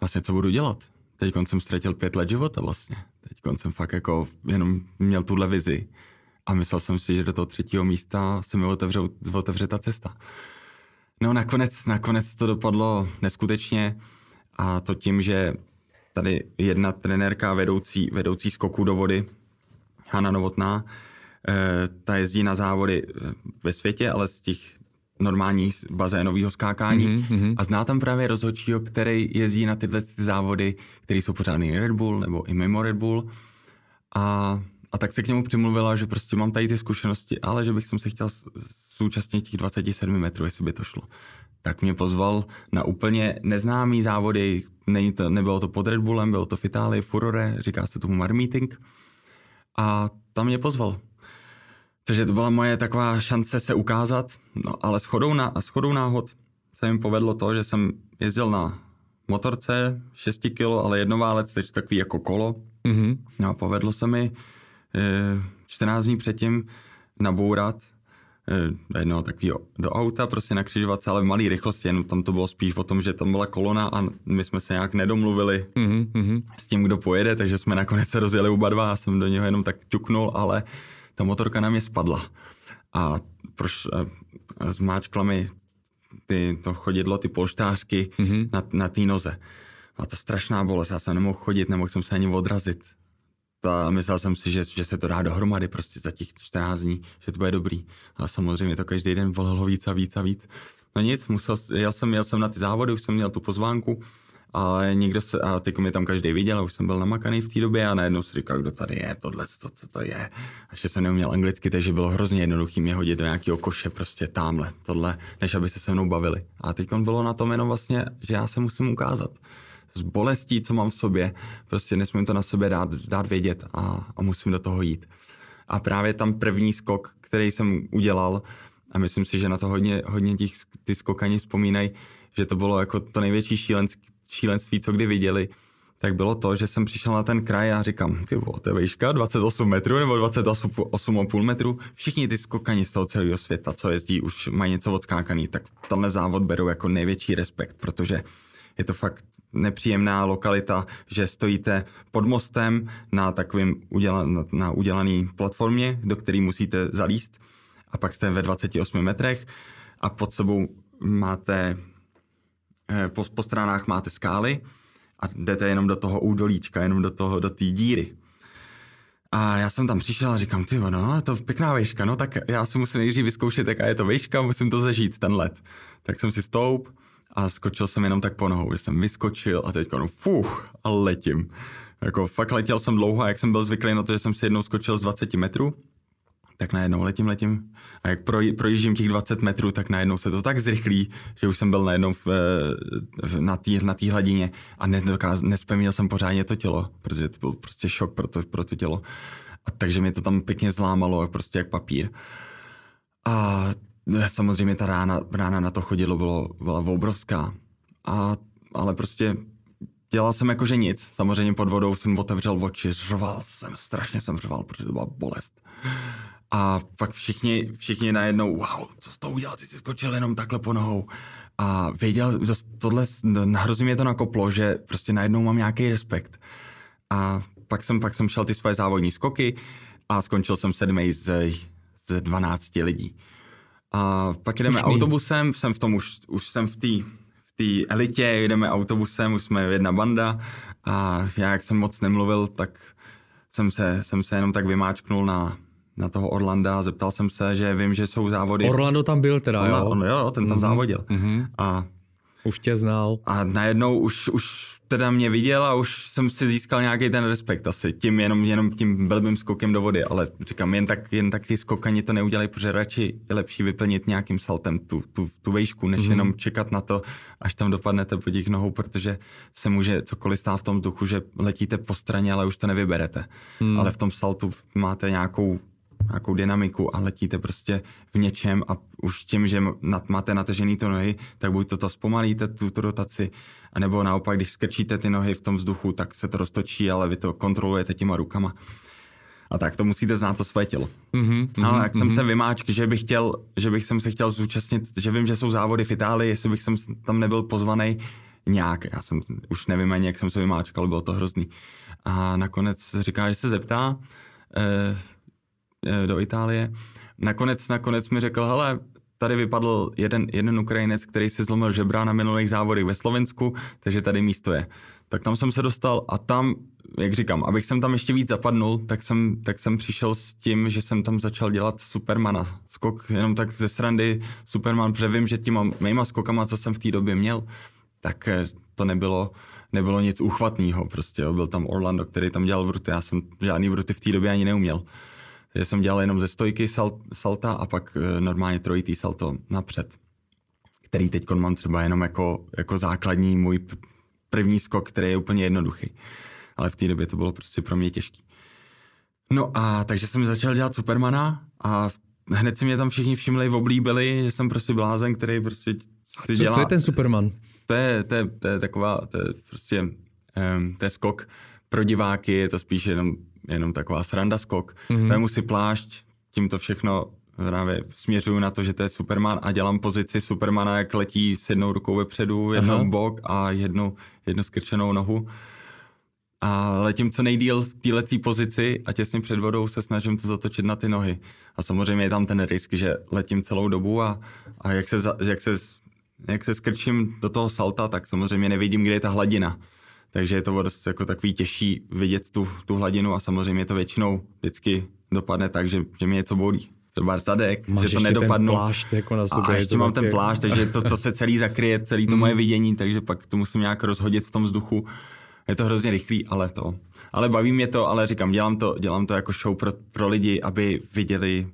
Vlastně co budu dělat? Teď jsem ztratil 5 let života vlastně. Teď jsem fakt jako jenom měl tuhle vizi. A myslel jsem si, že do toho 3. místa se mi otevře ta cesta. No nakonec to dopadlo neskutečně a to tím, že tady jedna trenérka vedoucí skoků do vody, Hana Novotná, ta jezdí na závody ve světě, ale z těch normálních bazénového skákání a zná tam právě rozhodčího, který jezdí na tyhle závody, které jsou pořádný Red Bull nebo i mimo Red Bull a tak se k němu přimluvila, že prostě mám tady ty zkušenosti, ale že bych jsem se chtěl zúčastnit těch 27 metrů, jestli by to šlo. Tak mě pozval na úplně neznámý závody, nebylo to pod Red Bullem, bylo to v Itálii, Furore, říká se tomu Marmeeting. A tam mě pozval. Takže to byla moje taková šance se ukázat, no ale shodou náhod se mi povedlo to, že jsem jezdil na motorce 6 kilo, ale jednoválec, takže takový jako kolo. No a povedlo se mi 14 dní předtím nabourat jednoho takového do auta, prostě na křižovatce, ale v malý rychlosti, jenom tam to bylo spíš o tom, že tam byla kolona a my jsme se nějak nedomluvili s tím, kdo pojede, takže jsme nakonec se rozjeli oba dva, já jsem do něho jenom tak ťuknul, ale ta motorka na mě spadla a zmáčkla mi to chodidlo, ty polštářky na té noze. A ta strašná bolest, já jsem nemohl chodit, nemohl jsem se ani odrazit. Myslel jsem si, že se to dá dohromady prostě za těch 14 dní, že to bude dobrý. A samozřejmě to každý den volalo víc a víc a víc. No nic, jel jsem na ty závody, už jsem měl tu pozvánku, ale teď mě tam každý viděl a už jsem byl namakaný v té době a najednou si říkal, kdo tady je, tohle, co to je. A že jsem neuměl anglicky, takže bylo hrozně jednoduchý mě hodit do nějakého koše, prostě támhle, tohle, než aby se se mnou bavili. A teď bylo na tom jenom vlastně, že já se musím ukázat. S bolestí, co mám v sobě, prostě nesmím to na sobě dát vědět a musím do toho jít. A právě tam první skok, který jsem udělal, a myslím si, že na to hodně ty skokani vzpomínají, že to bylo jako to největší šílenství, co kdy viděli, tak bylo to, že jsem přišel na ten kraj a říkám, to je výška 28 metrů nebo 28,5 metrů, všichni ty skokani z toho celého světa, co jezdí, už mají něco odskákaný, tak tenhle závod berou jako největší respekt, protože je to fakt nepříjemná lokalita, že stojíte pod mostem na takovým udělaný platformě, do který musíte zalíst a pak jste ve 28 metrech a pod sebou máte, po stranách máte skály a jdete jenom do toho údolíčka, jenom do té díry. A já jsem tam přišel a říkám, to je pěkná výška, no tak já si musím nejdřív vyzkoušet, jaká je to výška, musím to zažít, ten let. Tak jsem si stoupl a skočil jsem jenom tak po nohou, že jsem vyskočil a teďka a letím. Jako fakt letěl jsem dlouho a jak jsem byl zvyklý na to, že jsem si jednou skočil z 20 metrů, tak najednou letím a jak projíždím těch 20 metrů, tak najednou se to tak zrychlí, že už jsem byl najednou na té hladině a nespevnil jsem pořádně to tělo, protože to byl prostě šok pro to tělo. A takže mě to tam pěkně zlámalo, prostě jak papír. A samozřejmě ta rána na to chodidlo byla obrovská, ale prostě dělal jsem jakože nic. Samozřejmě pod vodou jsem otevřel oči, strašně jsem řval, protože to byla bolest. A pak všichni najednou, wow, co jsi to udělal, ty jsi skočil jenom takhle po nohou. A věděl, tohle hrozně mě to nakoplo, že prostě najednou mám nějaký respekt. A pak jsem šel ty své závodní skoky a skončil jsem 7. z 12 lidí. A pak jdeme autobusem, jsem v té elitě, jdeme autobusem, už jsme jedna banda a já, jak jsem moc nemluvil, tak jsem se jenom tak vymáčknul na toho Orlanda a zeptal jsem se, že vím, že jsou závody. Orlando tam byl teda, jo? Jo, ten tam závodil. A už tě znal. A najednou už teda mě viděl a už jsem si získal nějaký ten respekt asi. Tím jenom tím blbým skokem do vody, ale říkám, jen tak ty skokani to neudělají, protože radši je lepší vyplnit nějakým saltem tu vejšku, než jenom čekat na to, až tam dopadnete pod těch nohou, protože se může cokoliv stát v tom duchu, že letíte po straně, ale už to nevyberete. Ale v tom saltu máte nějakou dynamiku a letíte prostě v něčem a už tím, že máte natažený ty nohy, tak buď to zpomalíte tu rotaci, anebo naopak, když skrčíte ty nohy v tom vzduchu, tak se to roztočí, ale vy to kontrolujete těma rukama. A tak to musíte znát to svoje tělo. Ale jak jsem se vymáčkl, že bych se chtěl zúčastnit, že vím, že jsou závody v Itálii, jestli bych jsem tam nebyl pozvaný nějak. Já jsem už nevím ani, jak jsem se vymáčkal, bylo to hrozný. A nakonec říká, že se zeptá, do Itálie. Nakonec mi řekl, hele, tady vypadl jeden Ukrajinec, který si zlomil žebra na minulých závodech ve Slovensku, takže tady místo je. Tak tam jsem se dostal a tam, jak říkám, abych jsem tam ještě víc zapadnul, tak jsem přišel s tím, že jsem tam začal dělat Supermana. Skok jenom tak ze srandy, Superman, protože vím, že těma mýma skokama, co jsem v té době měl, tak to nebylo nic uchvatného prostě. Byl tam Orlando, který tam dělal vruty, já jsem žádný vruty v té době ani neuměl. Takže jsem dělal jenom ze stojky salta a pak normálně trojitý salto napřed, který teď mám třeba jenom jako základní můj první skok, který je úplně jednoduchý. Ale v té době to bylo prostě pro mě těžký. No a takže jsem začal dělat Supermana a hned si mě tam všichni všimli, oblíbili, že jsem prostě blázen, který prostě si dělá... Co je ten Superman? To je skok pro diváky, je to spíš jenom taková sranda skok. Vemu si plášť, tím to všechno právě směřuju na to, že to je Superman a dělám pozici Supermana, jak letí s jednou rukou vepředu, jednou bok a jednu skrčenou nohu. A letím co nejdýl v týlecí pozici a těsně před vodou se snažím to zatočit na ty nohy. A samozřejmě je tam ten risk, že letím celou dobu a jak se skrčím do toho salta, tak samozřejmě nevidím, kde je ta hladina. Takže je to dost jako takový těžší vidět tu hladinu a samozřejmě to většinou vždycky dopadne tak, že mě něco bolí. Třeba zadek, máš že to nedopadnu. Plášť, jako na sobě, a ještě mám ten plášť, takže to se celý zakryje, celý to moje vidění, takže pak to musím nějak rozhodit v tom vzduchu. Je to hrozně rychlý, ale baví mě to, ale říkám, dělám to jako show pro lidi, aby viděli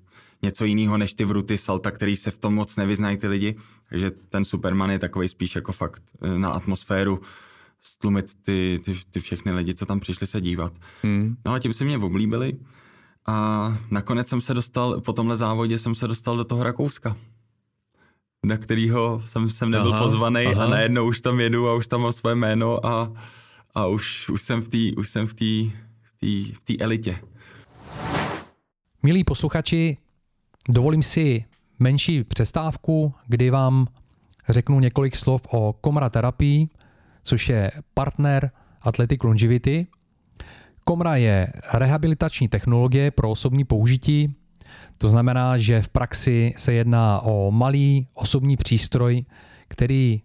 něco jiného než ty vruty salta, který se v tom moc nevyznají ty lidi. Takže ten Superman je takovej spíš jako fakt na atmosféru stlumit ty všechny lidi, co tam přišli se dívat. No a tím se mě oblíbili a nakonec jsem se dostal, po tomhle závodě jsem se dostal do toho Rakouska, na kterýho jsem nebyl pozvaný a najednou už tam jedu a už tam mám své jméno a už jsem v té elitě. Milí posluchači, dovolím si menší přestávku, kdy vám řeknu několik slov o Komra terapii, což je partner Athletic Longevity. Komra je rehabilitační technologie pro osobní použití, to znamená, že v praxi se jedná o malý osobní přístroj, který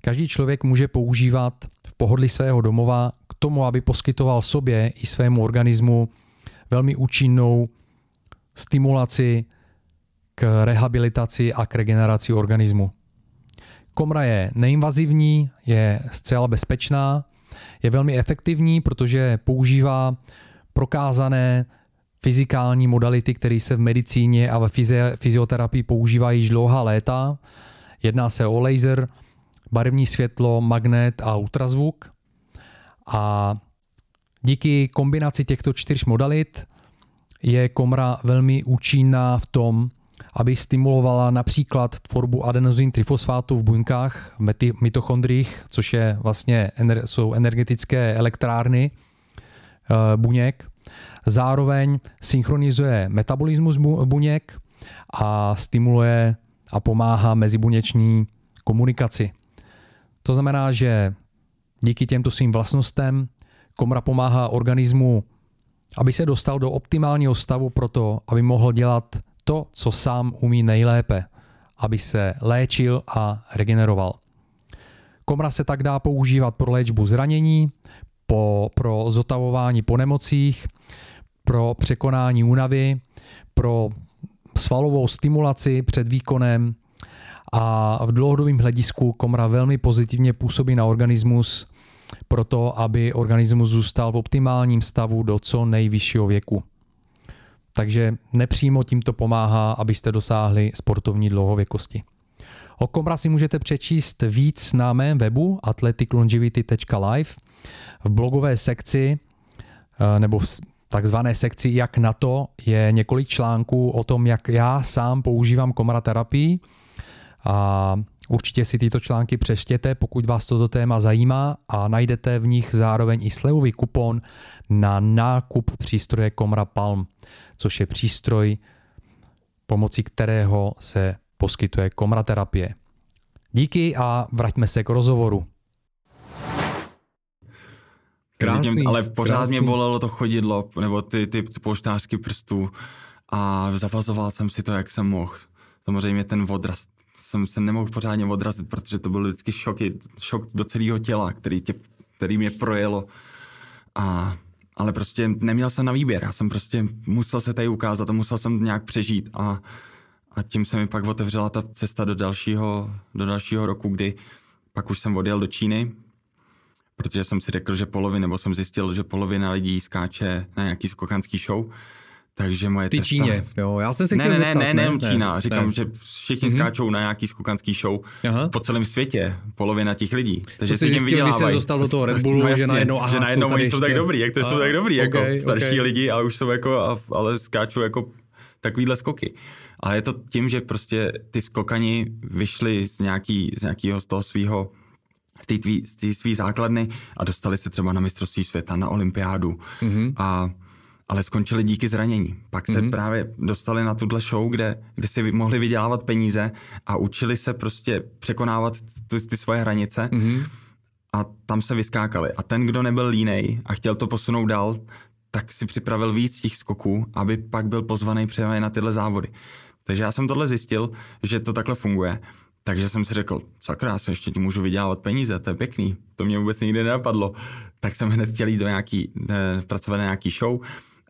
každý člověk může používat v pohodlí svého domova k tomu, aby poskytoval sobě i svému organismu velmi účinnou stimulaci k rehabilitaci a k regeneraci organismu. Komra je neinvazivní, je zcela bezpečná, je velmi efektivní, protože používá prokázané fyzikální modality, které se v medicíně a ve fyzioterapii používají již dlouhá léta. Jedná se o laser, barevní světlo, magnet a ultrazvuk. A díky kombinaci těchto 4 modalit je Komra velmi účinná v tom, aby stimulovala například tvorbu adenozín trifosfátu v buňkách, v mitochondriích, což je vlastně, jsou energetické elektrárny buněk. Zároveň synchronizuje metabolismus buněk a stimuluje a pomáhá mezibuněční komunikaci. To znamená, že díky těmto svým vlastnostem Komra pomáhá organismu, aby se dostal do optimálního stavu pro to, aby mohl dělat to, co sám umí nejlépe, aby se léčil a regeneroval. Komra se tak dá používat pro léčbu zranění, pro zotavování po nemocích, pro překonání únavy, pro svalovou stimulaci před výkonem a v dlouhodobém hledisku Komra velmi pozitivně působí na organismus proto, aby organismus zůstal v optimálním stavu do co nejvyššího věku. Takže nepřímo tímto pomáhá, abyste dosáhli sportovní dlouhověkosti. O Komra si můžete přečíst víc na mém webu athleticlongevity.live v blogové sekci nebo v takzvané sekci jak na to je několik článků o tom, jak já sám používám Komra terapii a určitě si tyto články přečtěte, pokud vás toto téma zajímá a najdete v nich zároveň i slevový kupon na nákup přístroje Komra Palm, což je přístroj, pomocí kterého se poskytuje Komra terapie. Díky a vraťme se k rozhovoru. Krásný, ale pořád mě bolelo to chodidlo, nebo ty polštářky prstů a zavazoval jsem si to, jak jsem mohl. Samozřejmě ten odrast. Jsem se nemohl pořádně odrazit, protože to byl vždycky šok do celého těla, který mě projelo. Ale prostě neměl jsem na výběr. Já jsem prostě musel se tady ukázat a musel jsem nějak přežít. A tím se mi pak otevřela ta cesta do dalšího roku, kdy pak už jsem odjel do Číny, protože jsem si řekl, že jsem zjistil, že polovina lidí skáče na nějaký skokanský show. Takže moje cesta... Ty Číně, jo, já jsem se chtěl zeptat. Ne, Čína, říkám, ne. Že všichni skáčou na nějaký skokanský show. Aha. Po celém světě, polovina těch lidí. Takže si tím vydělávají. Když jsi dostal do toho Red Bullu, no, že najednou oni jsou tak dobrý, jak to jsou tak dobrý, jako starší lidi, ale už jsou jako, ale skáčou jako takovýhle skoky. Ale je to tím, že prostě ty skokani vyšli z nějakého z toho svýho, z té svý základny a dostali se třeba na mistrovství světa, na olympiádu. A ale skončili díky zranění. Pak se právě dostali na tuhle show, kde si mohli vydělávat peníze a učili se prostě překonávat ty svoje hranice a tam se vyskákali. A ten, kdo nebyl línej a chtěl to posunout dál, tak si připravil víc těch skoků, aby pak byl pozvaný přijemně na tyhle závody. Takže já jsem tohle zjistil, že to takhle funguje. Takže jsem si řekl, sakra, já se ještě tím můžu vydělávat peníze, to je pěkný, to mě vůbec nikdy nenapadlo. Tak jsem hned chtěl jít do pracovat na nějaký show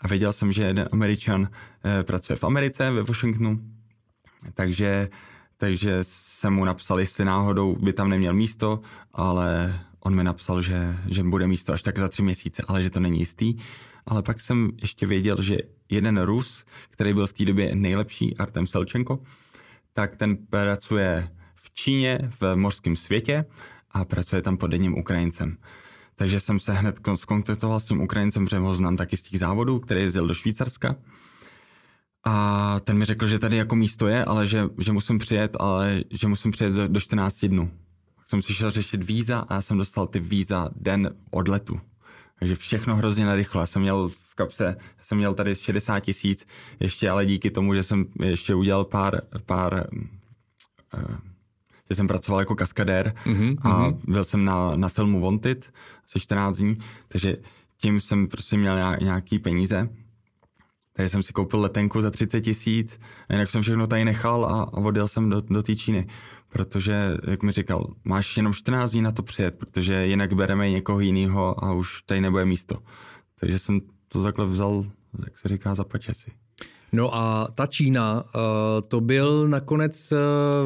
a věděl jsem, že jeden Američan pracuje v Americe, ve Washingtonu, takže jsem mu napsal, jestli náhodou by tam neměl místo, ale on mi napsal, že bude místo až tak za 3 měsíce, ale že to není jistý. Ale pak jsem ještě věděl, že jeden Rus, který byl v té době nejlepší, Artem Selčenko, tak ten pracuje v Číně, v mořském světě a pracuje tam pod jedním Ukrajincem. Takže jsem se hned skontaktoval s tím Ukrajincem, protože ho znám taky z těch závodů, který jezdil do Švýcarska. A ten mi řekl, že tady jako místo je, ale že musím přijet do 14 dnů. Tak jsem si šel řešit víza a já jsem dostal ty víza den od letu. Takže všechno hrozně narychlo. Já jsem měl v kapse, tady 60 000 ještě, ale díky tomu, že jsem ještě udělal že jsem pracoval jako kaskadér a byl jsem na filmu Wanted se 14 dní, takže tím jsem prostě měl nějaký peníze. Takže jsem si koupil letenku za 30 000, jinak jsem všechno tady nechal a odjel jsem do té Číny. Protože, jak mi říkal, máš jenom 14 dní na to přijet, protože jinak bereme někoho jiného a už tady nebude místo. Takže jsem to takhle vzal, jak se říká, za pačesy. No a ta Čína, to byl nakonec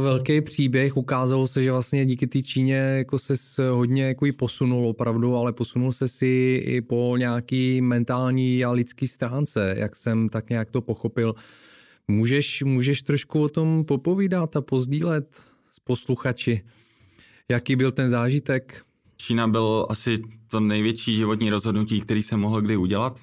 velký příběh. Ukázalo se, že vlastně díky té Číně jako ses hodně jako posunul opravdu, ale posunul se si i po nějaký mentální a lidský stránce, jak jsem tak nějak to pochopil. Můžeš trošku o tom popovídat a pozdílet s posluchači, jaký byl ten zážitek? Čína byl asi to největší životní rozhodnutí, který jsem mohl kdy udělat.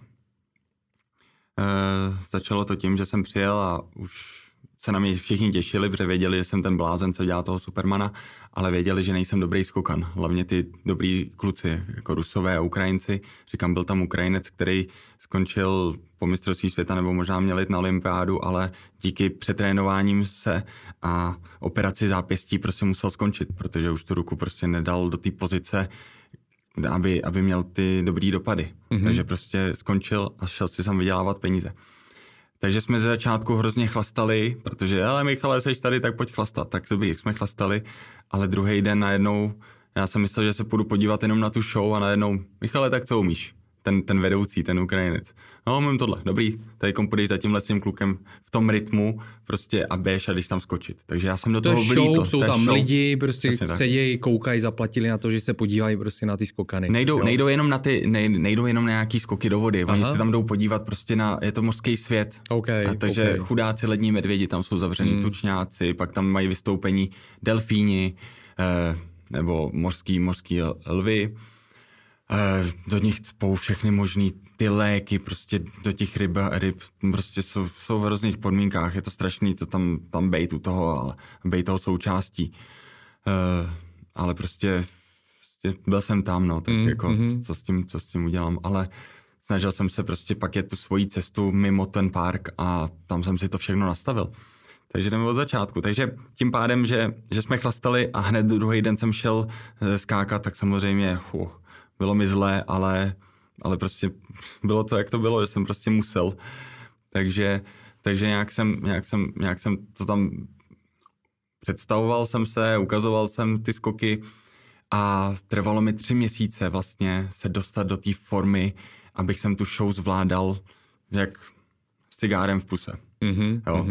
Začalo to tím, že jsem přijel a už se na mě všichni těšili, protože věděli, že jsem ten blázen, co dělá toho Supermana, ale věděli, že nejsem dobrý skokan. Hlavně ty dobrý kluci, jako Rusové a Ukrajinci. Říkám, byl tam Ukrajinec, který skončil po mistrovství světa nebo možná měl jít na olympiádu, ale díky přetrénováním se a operaci zápěstí prostě musel skončit, protože už tu ruku prostě nedal do té pozice, aby měl ty dobrý dopady. Takže prostě skončil a šel si sám vydělávat peníze. Takže jsme ze začátku hrozně chlastali, protože hele Michale, seš tady, tak pojď chlastat. Tak dobrý, jsme chlastali, ale druhý den najednou, já jsem myslel, že se půjdu podívat jenom na tu show a najednou, Michale, tak co umíš? Ten vedoucí, ten Ukrajinec. No, umím tohle, dobrý, tady půjdeš za tímhle s tím klukem v tom rytmu prostě a běž a jdeš tam skočit. Takže já jsem do toho vylítl. Jsou tam show, lidi, prostě sedějí, koukají, zaplatili na to, že se podívají prostě na ty skokany. Nejdou jenom na nějaký skoky do vody, oni se tam jdou podívat prostě je to mořský svět. Takže chudáci lední medvědi, tam jsou zavřený tučňáci, pak tam mají vystoupení delfíni nebo mořský lvy. Do nich cpou všechny možný ty léky, prostě do těch ryb prostě jsou v hrozných podmínkách, je to strašný, to tam bejt u toho, ale bejt toho součástí. Ale prostě byl jsem tam, no, tak jako co s tím udělám, ale snažil jsem se prostě pak jet tu svoji cestu mimo ten park a tam jsem si to všechno nastavil. Takže jdeme od začátku. Takže tím pádem, že jsme chlastali a hned druhý den jsem šel skákat, tak samozřejmě, bylo mi zlé, ale prostě bylo to, jak to bylo, že jsem prostě musel. Takže nějak jsem to tam představoval jsem se, ukazoval jsem ty skoky a trvalo mi 3 měsíce vlastně se dostat do té formy, abych jsem tu show zvládal jak s cigárem v puse.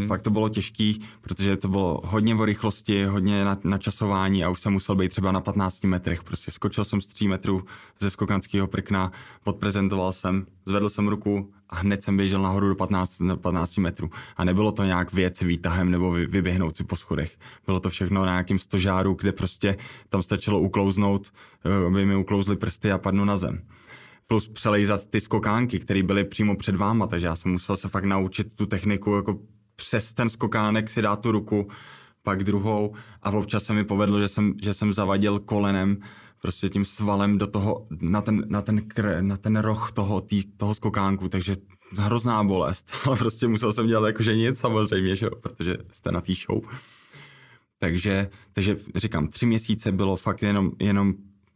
Fakt to bylo těžký, protože to bylo hodně o rychlosti, hodně na časování a už jsem musel být třeba na 15 metrech. Prostě skočil jsem z 3 metrů ze skokanského prkna, odprezentoval jsem, zvedl jsem ruku a hned jsem běžel nahoru do 15 metrů. A nebylo to nějak věc výtahem nebo vyběhnout si po schodech. Bylo to všechno na nějakém stožáru, kde prostě tam stačilo uklouznout, aby mi uklouzly prsty a padnu na zem. Plus přelejzat ty skokánky, které byly přímo před váma, takže já jsem musel se fakt naučit tu techniku, jako přes ten skokánek si dát tu ruku, pak druhou a občas se mi povedlo, že jsem zavadil kolenem, prostě tím svalem do toho, na ten roh toho skokánku, takže hrozná bolest, ale prostě musel jsem dělat jakože nic samozřejmě, že? Protože jste na té show. Takže říkám, 3 měsíce bylo fakt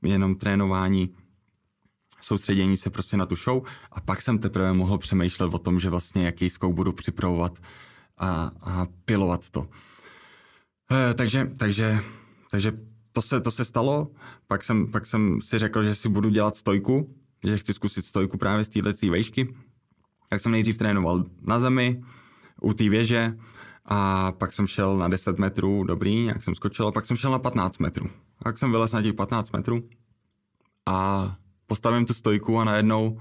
jenom trénování, soustředění se prostě na tu show a pak jsem teprve mohl přemýšlet o tom, že vlastně jaký skok budu připravovat a pilovat to. Takže to se stalo, pak jsem si řekl, že si budu dělat stojku, že chci zkusit stojku právě z této vejšky. Tak jsem nejdřív trénoval na zemi, u té věže a pak jsem šel na 10 metrů, dobrý, jak jsem skočil a pak jsem šel na 15 metrů. Tak jsem vylez na těch 15 metrů a postavím tu stojku a najednou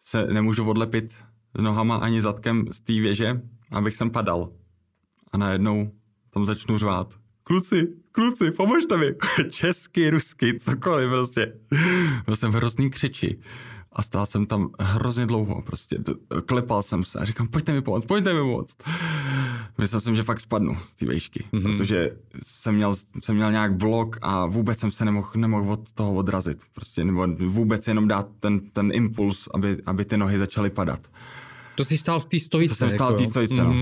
se nemůžu odlepit nohama ani zadkem z té věže, abych sem padal. A najednou tam začnu řvát. Kluci, pomožte mi. Česky, rusky, cokoliv prostě. Byl jsem v hrozný křeči. A stál jsem tam hrozně dlouho, prostě klepal jsem se a říkám, pojďte mi pomoct. Myslel jsem, že fakt spadnu z té vejšky, protože jsem měl nějak blok a vůbec jsem se nemohl od toho odrazit, prostě, nebo vůbec jenom dát ten impuls, aby ty nohy začaly padat. To jsi stál v té stojice. To jsem stál v té stojice, no.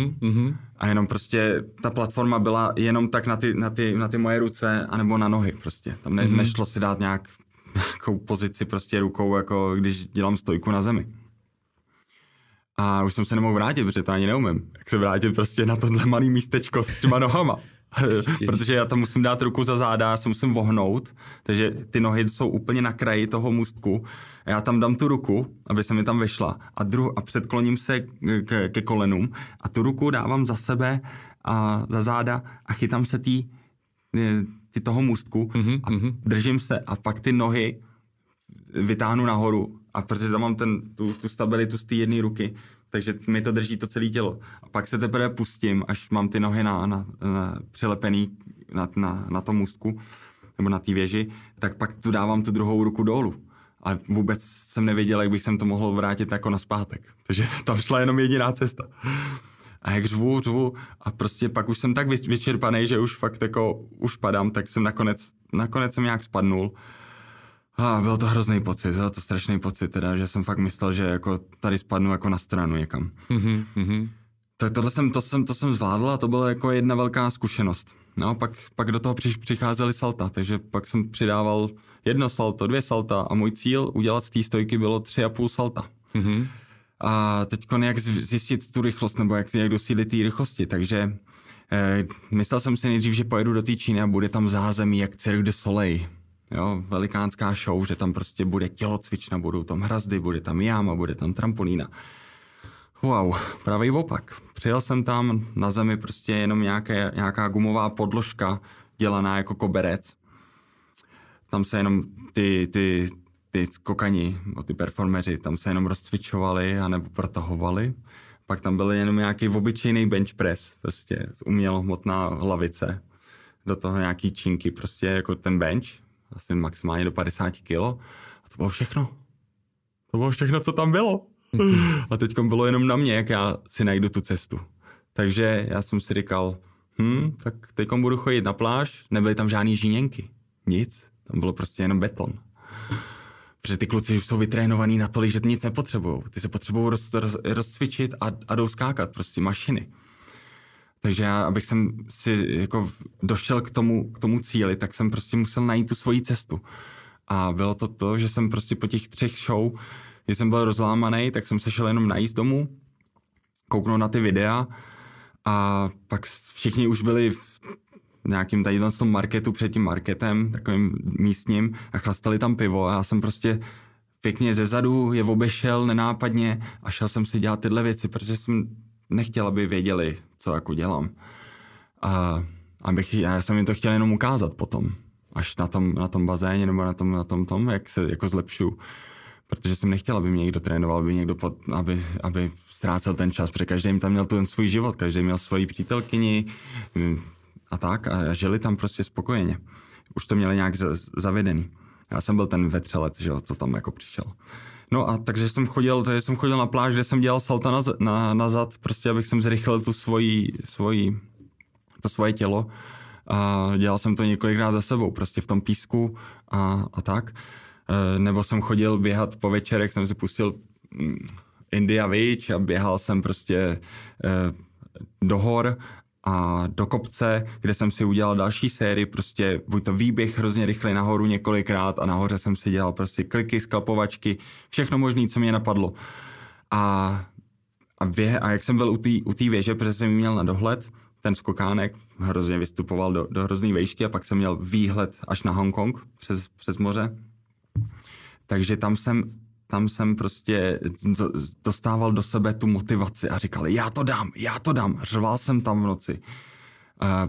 A jenom prostě ta platforma byla jenom tak na ty moje ruce, anebo na nohy prostě. Tam nešlo si dát nějakou pozici prostě rukou, jako když dělám stojku na zemi. A už jsem se nemohl vrátit, protože to ani neumím. Jak se vrátit prostě na tohle malý místečko s těma nohama. Protože já tam musím dát ruku za záda, já se musím vohnout, takže ty nohy jsou úplně na kraji toho můstku. A já tam dám tu ruku, aby se mi tam vešla a předkloním se ke kolenům a tu ruku dávám za sebe a za záda a chytám se ty toho můstku a držím se a pak ty nohy vytáhnu nahoru a protože tam mám tu stabilitu z té jedné ruky, takže mi to drží to celé tělo. A pak se teprve pustím, až mám ty nohy přilepený na tom můstku nebo na té věži, tak pak tu dávám tu druhou ruku dolů. A vůbec jsem nevěděl, jak bych sem to mohl vrátit jako nazpátek. Takže tam šla jenom jediná cesta. A jak řvu a prostě pak už jsem tak vyčerpaný, že už fakt jako už padám, tak jsem nakonec jsem nějak spadnul. A byl to hrozný pocit, byl to strašný pocit teda, že jsem fakt myslel, že jako tady spadnu jako na stranu někam. Tak to jsem zvládl a to byla jako jedna velká zkušenost. No pak do toho přicházely salta, takže pak jsem přidával 1 salto, 2 salta a můj cíl udělat z té stojky bylo 3,5 salta. A teďko nějak zjistit tu rychlost, nebo jak dosílit té rychlosti, takže myslel jsem si nejdřív, že pojedu do té Číny a bude tam zázemí jak Cirque du Soleil, jo, velikánská show, že tam prostě bude tělocvična, budou tam hrazdy, bude tam jáma, bude tam trampolína. Wow, pravý opak. Přijel jsem tam, na zemi prostě jenom nějaká gumová podložka dělaná jako koberec. Tam se jenom ty skokani, ty performeři, tam se jenom rozcvičovali anebo protahovali. Pak tam byl jenom nějaký obyčejný bench press, prostě umělohmotná hlavice. Do toho nějaký činky, prostě jako ten bench, asi maximálně do 50 kilo. A to bylo všechno. To bylo všechno, co tam bylo. A teďkom bylo jenom na mě, jak já si najdu tu cestu. Takže já jsem si říkal, tak teďkom budu chodit na pláž, nebyly tam žádný žíněnky, nic. Tam bylo prostě jenom beton. Protože ty kluci už jsou vytrénovaní natolik, že nic nepotřebujou. Ty se potřebují rozcvičit a jdou skákat, prostě mašiny. Takže já, abych jsem si jako došel k tomu cíli, tak jsem prostě musel najít tu svoji cestu. A bylo to, že jsem prostě po těch 3 show, když jsem byl rozlámaný, tak jsem se šel jenom najíst domů, kouknout na ty videa a pak všichni už byli v nějakým tady z tom marketu, před tím marketem, takovým místním a chlastali tam pivo a já jsem prostě pěkně zezadu je obešel nenápadně a šel jsem si dělat tyhle věci, protože jsem nechtěl, aby věděli, co jako dělám. A já jsem jim to chtěl jenom ukázat potom, až na tom bazéně nebo na tom, jak se jako zlepšuju. Protože jsem nechtěl, aby mě někdo trénoval, aby někdo aby ztrácel ten čas, protože každý tam měl ten svůj život, každý měl svoji přítelkyni a tak a žili tam prostě spokojeně. Už to měli nějak zavedený. Já jsem byl ten vetřelec, že jo, co tam jako přišel. No a takže jsem chodil na pláž, kde jsem dělal salta nazad, prostě abych jsem zrychlil tu svoje tělo a dělal jsem to několikrát za sebou, prostě v tom písku a tak. Nebo jsem chodil běhat po večerech, jsem si pustil India Beach a běhal jsem prostě do hor a do kopce, kde jsem si udělal další sérii, prostě buď to výběh hrozně rychle nahoru několikrát a nahoře jsem si dělal prostě kliky, sklapovačky, všechno možné, co mě napadlo. A jak jsem byl u té věže, protože jsem ji měl na dohled, ten skokánek hrozně vystupoval do hrozný vejšky a pak jsem měl výhled až na Hongkong přes moře. Takže tam jsem prostě dostával do sebe tu motivaci a říkal, já to dám, řval jsem tam v noci.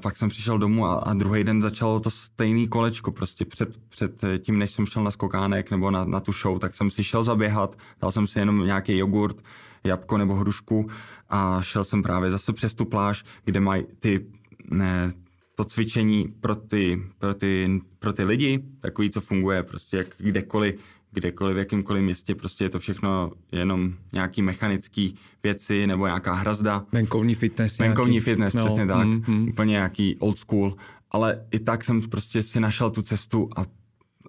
Pak jsem přišel domů a druhý den začalo to stejný kolečko, prostě před tím, než jsem šel na skokánek nebo na tu show, tak jsem si šel zaběhat, dal jsem si jenom nějaký jogurt, jabko nebo hrušku a šel jsem právě zase přes tu pláž, kde mají to cvičení pro ty lidi, takový, co funguje prostě jak kdekoliv, v jakýmkoliv městě, prostě je to všechno jenom nějaký mechanický věci nebo nějaká hrazda. Venkovní fitness, no, přesně tak. Úplně nějaký old school. Ale i tak jsem prostě si našel tu cestu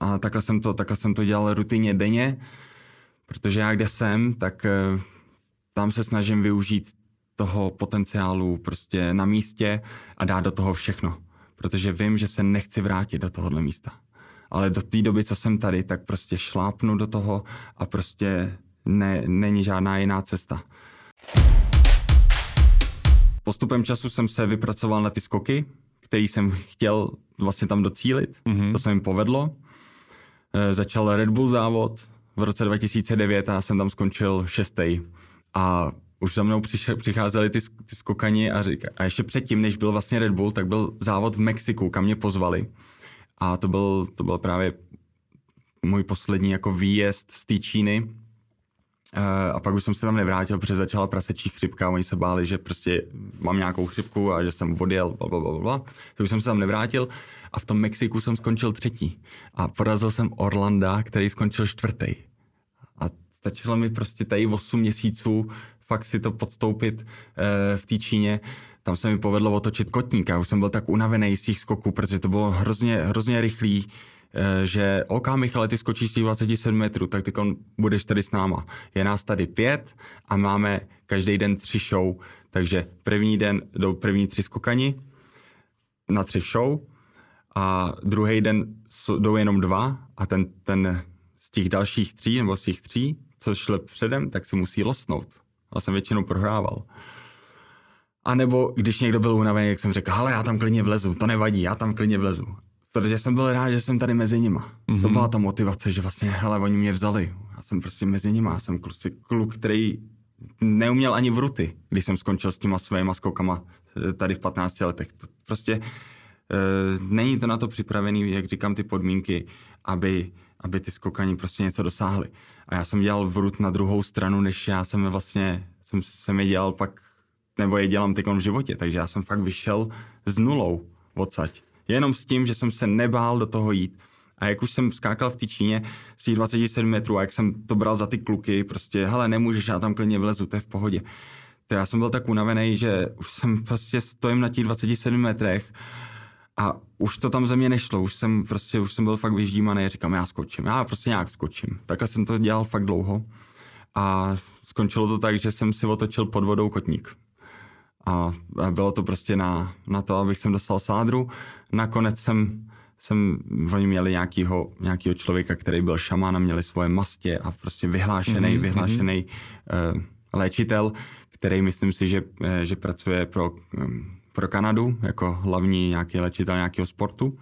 a takhle jsem to dělal rutinně denně, protože já kde jsem, tak tam se snažím využít toho potenciálu prostě na místě a dát do toho všechno. Protože vím, že se nechci vrátit do tohohle místa. Ale do té doby, co jsem tady, tak prostě šlápnu do toho a prostě není žádná jiná cesta. Postupem času jsem se vypracoval na ty skoky, který jsem chtěl vlastně tam docílit. To se mi povedlo. Začal Red Bull závod v roce 2009 a já jsem tam skončil 6. A už za mnou přicházeli ty skokani a ještě předtím, než byl vlastně Red Bull, tak byl závod v Mexiku, kam mě pozvali. A to byl právě můj poslední jako výjezd z té Číny. A pak už jsem se tam nevrátil, protože začala prasečí chřipka. Oni se báli, že prostě mám nějakou chřipku a že jsem odjel, blablabla. Tak už jsem se tam nevrátil a v tom Mexiku jsem skončil 3. A porazil jsem Orlanda, který skončil 4. A stačilo mi prostě tady 8 měsíců fakt si to podstoupit v té Číně. Tam se mi povedlo otočit kotník a už jsem byl tak unavený z těch skoků, protože to bylo hrozně rychlý, že OK, Michale, ty skočíš 27 metrů, tak teď budeš tady s náma. Je nás tady 5 a máme každý den 3 show, takže první den jdou první 3 skokani na 3 show a druhý den jdou jenom 2 a ten z těch dalších 3 nebo z těch 3, co šle předem, tak se musí losnout. A jsem většinou prohrával. A nebo když někdo byl unavený, jak jsem řekl, hele, já tam klidně vlezu, to nevadí, já tam klidně vlezu. Protože jsem byl rád, že jsem tady mezi nima. To byla ta motivace, že vlastně, hele, oni mě vzali. Já jsem prostě mezi nima, já jsem kluk, který neuměl ani vruty, když jsem skončil s těma svýma skokama tady v 15 letech. To prostě není to na to připravený, jak říkám, ty podmínky, aby ty skokani prostě něco dosáhly. A já jsem dělal vrut na druhou stranu, než já jsem vlastně, jsem je dělal pak, nebo je dělám teď v životě, takže já jsem fakt vyšel s nulou odsať. Jenom s tím, že jsem se nebál do toho jít. A jak už jsem skákal v té Číně z těch 27 metrů a jak jsem to bral za ty kluky, prostě, hele, nemůžeš, já tam klidně vlezu, to je v pohodě. To já jsem byl tak unavený, že už jsem prostě stojím na těch 27 metrech a už to tam ze mě nešlo, už jsem byl fakt vyždímaný a říkám, já prostě nějak skočím. Takhle jsem to dělal fakt dlouho a skončilo to tak, že jsem si otočil pod vodou kotník. A bylo to prostě na to, abych jsem dostal sádru. Nakonec oni měli nějakýho člověka, který byl šamán a měli svoje mastě a prostě vyhlášený léčitel, který myslím si, že pracuje pro Kanadu jako hlavní nějaký léčitel nějakého sportu.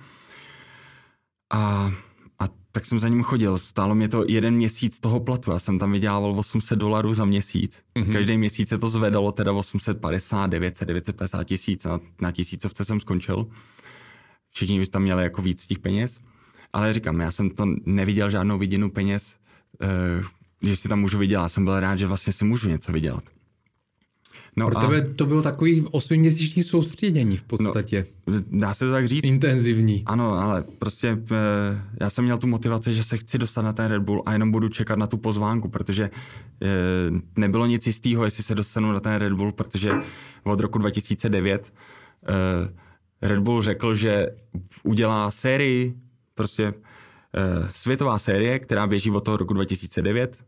A tak jsem za ním chodil. Stálo mě to 1 měsíc toho platu. Já jsem tam vydělával $800 za měsíc. Každý měsíc se to zvedalo, teda 850, 900, 950 tisíc. Na tisícovce jsem skončil. Všichni už tam měli jako víc těch peněz. Ale říkám, já jsem to neviděl žádnou vidinu peněz, že si tam můžu vydělat. Jsem byl rád, že vlastně si můžu něco vydělat. No pro tebe to bylo takový 8měsíční soustředění v podstatě. No, dá se to tak říct. Intenzivní. Ano, ale prostě já jsem měl tu motivaci, že se chci dostat na ten Red Bull a jenom budu čekat na tu pozvánku, protože nebylo nic jistého, jestli se dostanu na ten Red Bull, protože od roku 2009 Red Bull řekl, že udělá sérii, prostě světová série, která běží od toho roku 2009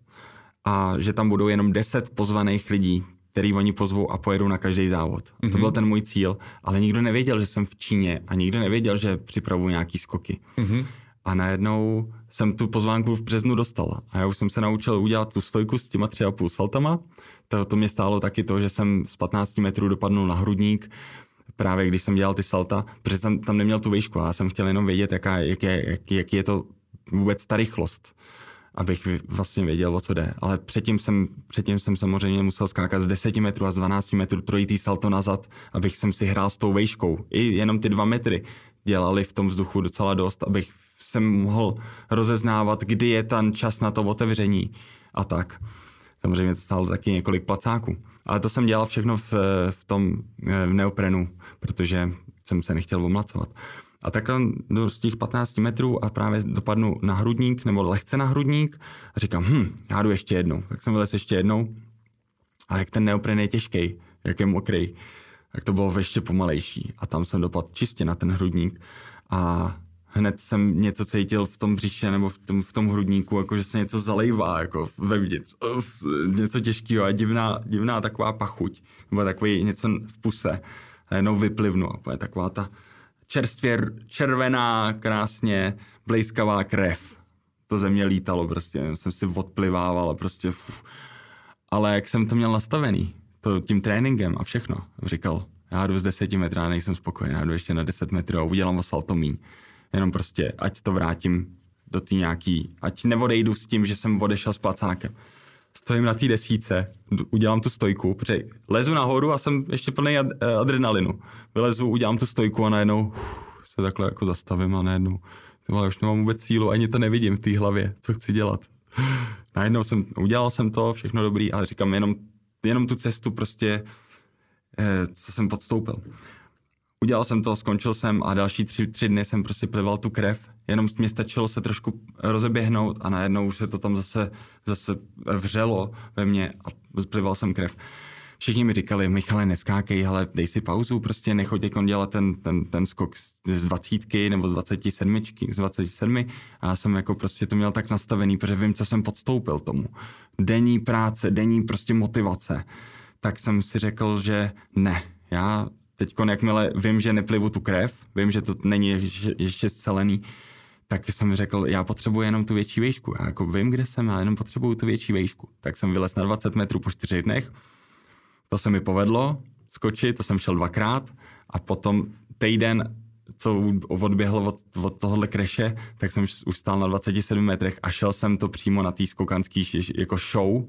a že tam budou jenom 10 pozvaných lidí, který oni pozvou a pojedou na každý závod. A to byl ten můj cíl, ale nikdo nevěděl, že jsem v Číně a nikdo nevěděl, že připravuju nějaký skoky. A najednou jsem tu pozvánku v březnu dostal a já už jsem se naučil udělat tu stojku s těma 3,5 saltama. To mě stálo taky to, že jsem z 15 metrů dopadnul na hrudník, právě když jsem dělal ty salta, protože jsem tam neměl tu výšku a já jsem chtěl jenom vědět, jaký je to vůbec ta rychlost, abych vlastně věděl, o co jde. Ale předtím jsem samozřejmě musel skákat z 10 metrů a z 12 metrů trojitý salto nazad, abych jsem si hrál s tou výškou. I jenom ty 2 metry dělali v tom vzduchu docela dost, abych jsem mohl rozeznávat, kdy je ten čas na to otevření a tak. Samozřejmě to stálo taky několik placáků. Ale to jsem dělal všechno v neoprenu, protože jsem se nechtěl omlacovat. A takhle z těch 15 metrů a právě dopadnu na hrudník, nebo lehce na hrudník a říkám, já jdu ještě jednou. Tak jsem vylez ještě jednou a jak ten neopren je těžkej, jak je mokrý, tak to bylo ještě pomalejší. A tam jsem dopadl čistě na ten hrudník a hned jsem něco cítil v tom břiše nebo v tom hrudníku, jako že se něco zalejvá jako vevnitř. Něco těžkého a divná taková pachuť. Nebo takový něco v puse. A jenom vyplivnu. A je taková ta čerstvě červená, krásně blejskavá krev. To ze mě lítalo prostě. Jsem si odplivával a prostě... Ale jak jsem to měl nastavený, to tím tréninkem a všechno. Říkal, já jdu z 10 metrů, já nejsem spokojen, já jdu ještě na 10 metrů a udělám o salto míň. Jenom prostě, ať to vrátím do té nějaký, ať neodejdu s tím, že jsem odešel s placákem. Stojím na té 10, udělám tu stojku, protože lezu nahoru a jsem ještě plný adrenalinu. Vylezu, udělám tu stojku a najednou se takhle jako zastavím a najednou, ale už nemám vůbec sílu, ani to nevidím v té hlavě, co chci dělat. Najednou udělal jsem to, všechno dobrý, ale říkám jenom tu cestu prostě, co jsem podstoupil. Udělal jsem to, skončil jsem a další 3 dny jsem prostě plival tu krev. Jenom mě stačilo se trošku rozeběhnout a najednou už se to tam zase vřelo ve mně a plival jsem krev. Všichni mi říkali, Michale, neskákej, ale dej si pauzu, prostě nechoď dělat ten skok z 20 nebo z 27. A já jsem jako prostě to měl tak nastavený, protože vím, co jsem podstoupil tomu. Denní práce, denní prostě motivace. Tak jsem si řekl, že ne, já... Teďkon, jakmile vím, že neplivu tu krev, vím, že to není ještě scelený, tak jsem řekl, já potřebuji jenom tu větší výšku. Já jako vím, kde jsem, já jenom potřebuji tu větší výšku. Tak jsem vylez na 20 metrů po 4 dnech. To se mi povedlo skočit, to jsem šel 2x a potom týden, co odběhl od tohohle kreše, tak jsem už stál na 27 metrech a šel jsem to přímo na té skokanský jako show,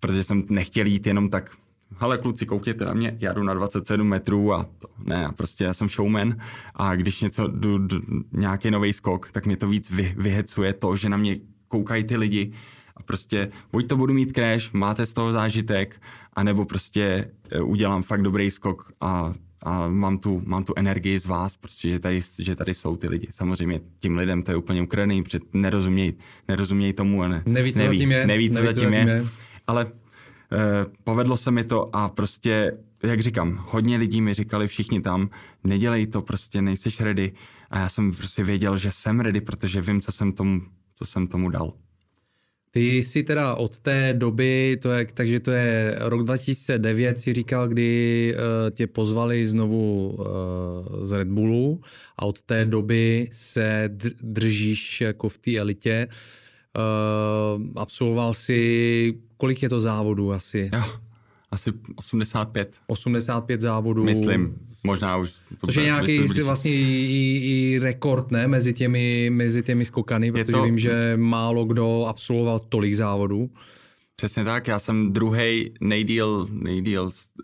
protože jsem nechtěl jít jenom tak... Hele kluci, koukněte na mě, já jdu na 27 metrů a to, ne, prostě já jsem showman a když nějaký nový skok, tak mě to víc vyhecuje to, že na mě koukají ty lidi a prostě buď to budu mít crash, máte z toho zážitek, anebo prostě udělám fakt dobrý skok a mám tu energii z vás, prostě, že tady jsou ty lidi. Samozřejmě tím lidem to je úplně ukradený, protože nerozumějí tomu a ne. Neví, co zatím je. Ale povedlo se mi to a prostě, jak říkám, hodně lidí mi říkali všichni tam, nedělej to, prostě nejseš ready a já jsem prostě věděl, že jsem ready, protože vím, co jsem tomu dal. Ty jsi teda od té doby, takže to je rok 2009, si říkal, kdy tě pozvali znovu z Red Bullu a od té doby se držíš jako v té elitě. Absolvoval si, kolik je to závodů asi? Jo, asi 85. 85 závodů. Myslím, možná už. Což je nějaký vlastně i rekord, ne, mezi těmi skokany, protože to... vím, že málo kdo absolvoval tolik závodů. Přesně tak, já jsem druhej nejdýl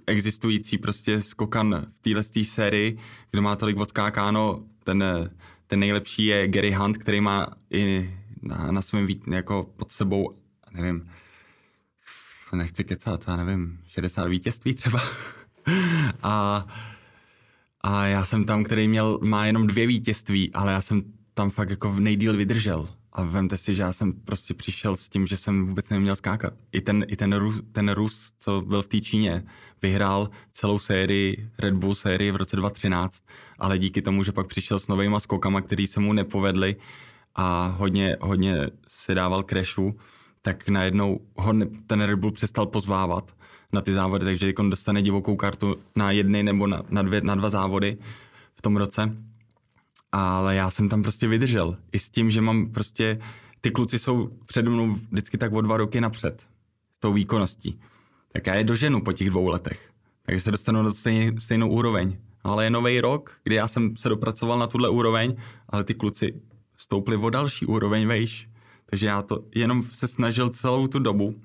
existující prostě skokan v této sérii, kdo má tolik odskákáno, ten nejlepší je Gary Hunt, který má i na svém jako pod sebou, nevím, nechci kecat, já nevím, 60 vítězství třeba. A já jsem tam, který má jenom 2 vítězství, ale já jsem tam fakt jako nejdýl vydržel. A vemte si, že já jsem prostě přišel s tím, že jsem vůbec neměl skákat. I ten Rus, co byl v té Číně, vyhrál celou sérii, Red Bull sérii v roce 2013, ale díky tomu, že pak přišel s novejma skokama, který se mu nepovedly, a hodně si dával crashů, tak najednou ten Red Bull přestal pozvávat na ty závody, takže on dostane divokou kartu na jedny nebo na dva závody v tom roce. Ale já jsem tam prostě vydržel. I s tím, že mám prostě, ty kluci jsou přede mnou vždycky tak o 2 roky napřed s tou výkonností. Tak já je doženu po těch 2 letech. Takže se dostanu na stejnou úroveň. Ale je novej rok, kdy já jsem se dopracoval na tuhle úroveň, ale ty kluci stoupli o další úroveň vejš. Takže já to jenom se snažil celou tu dobu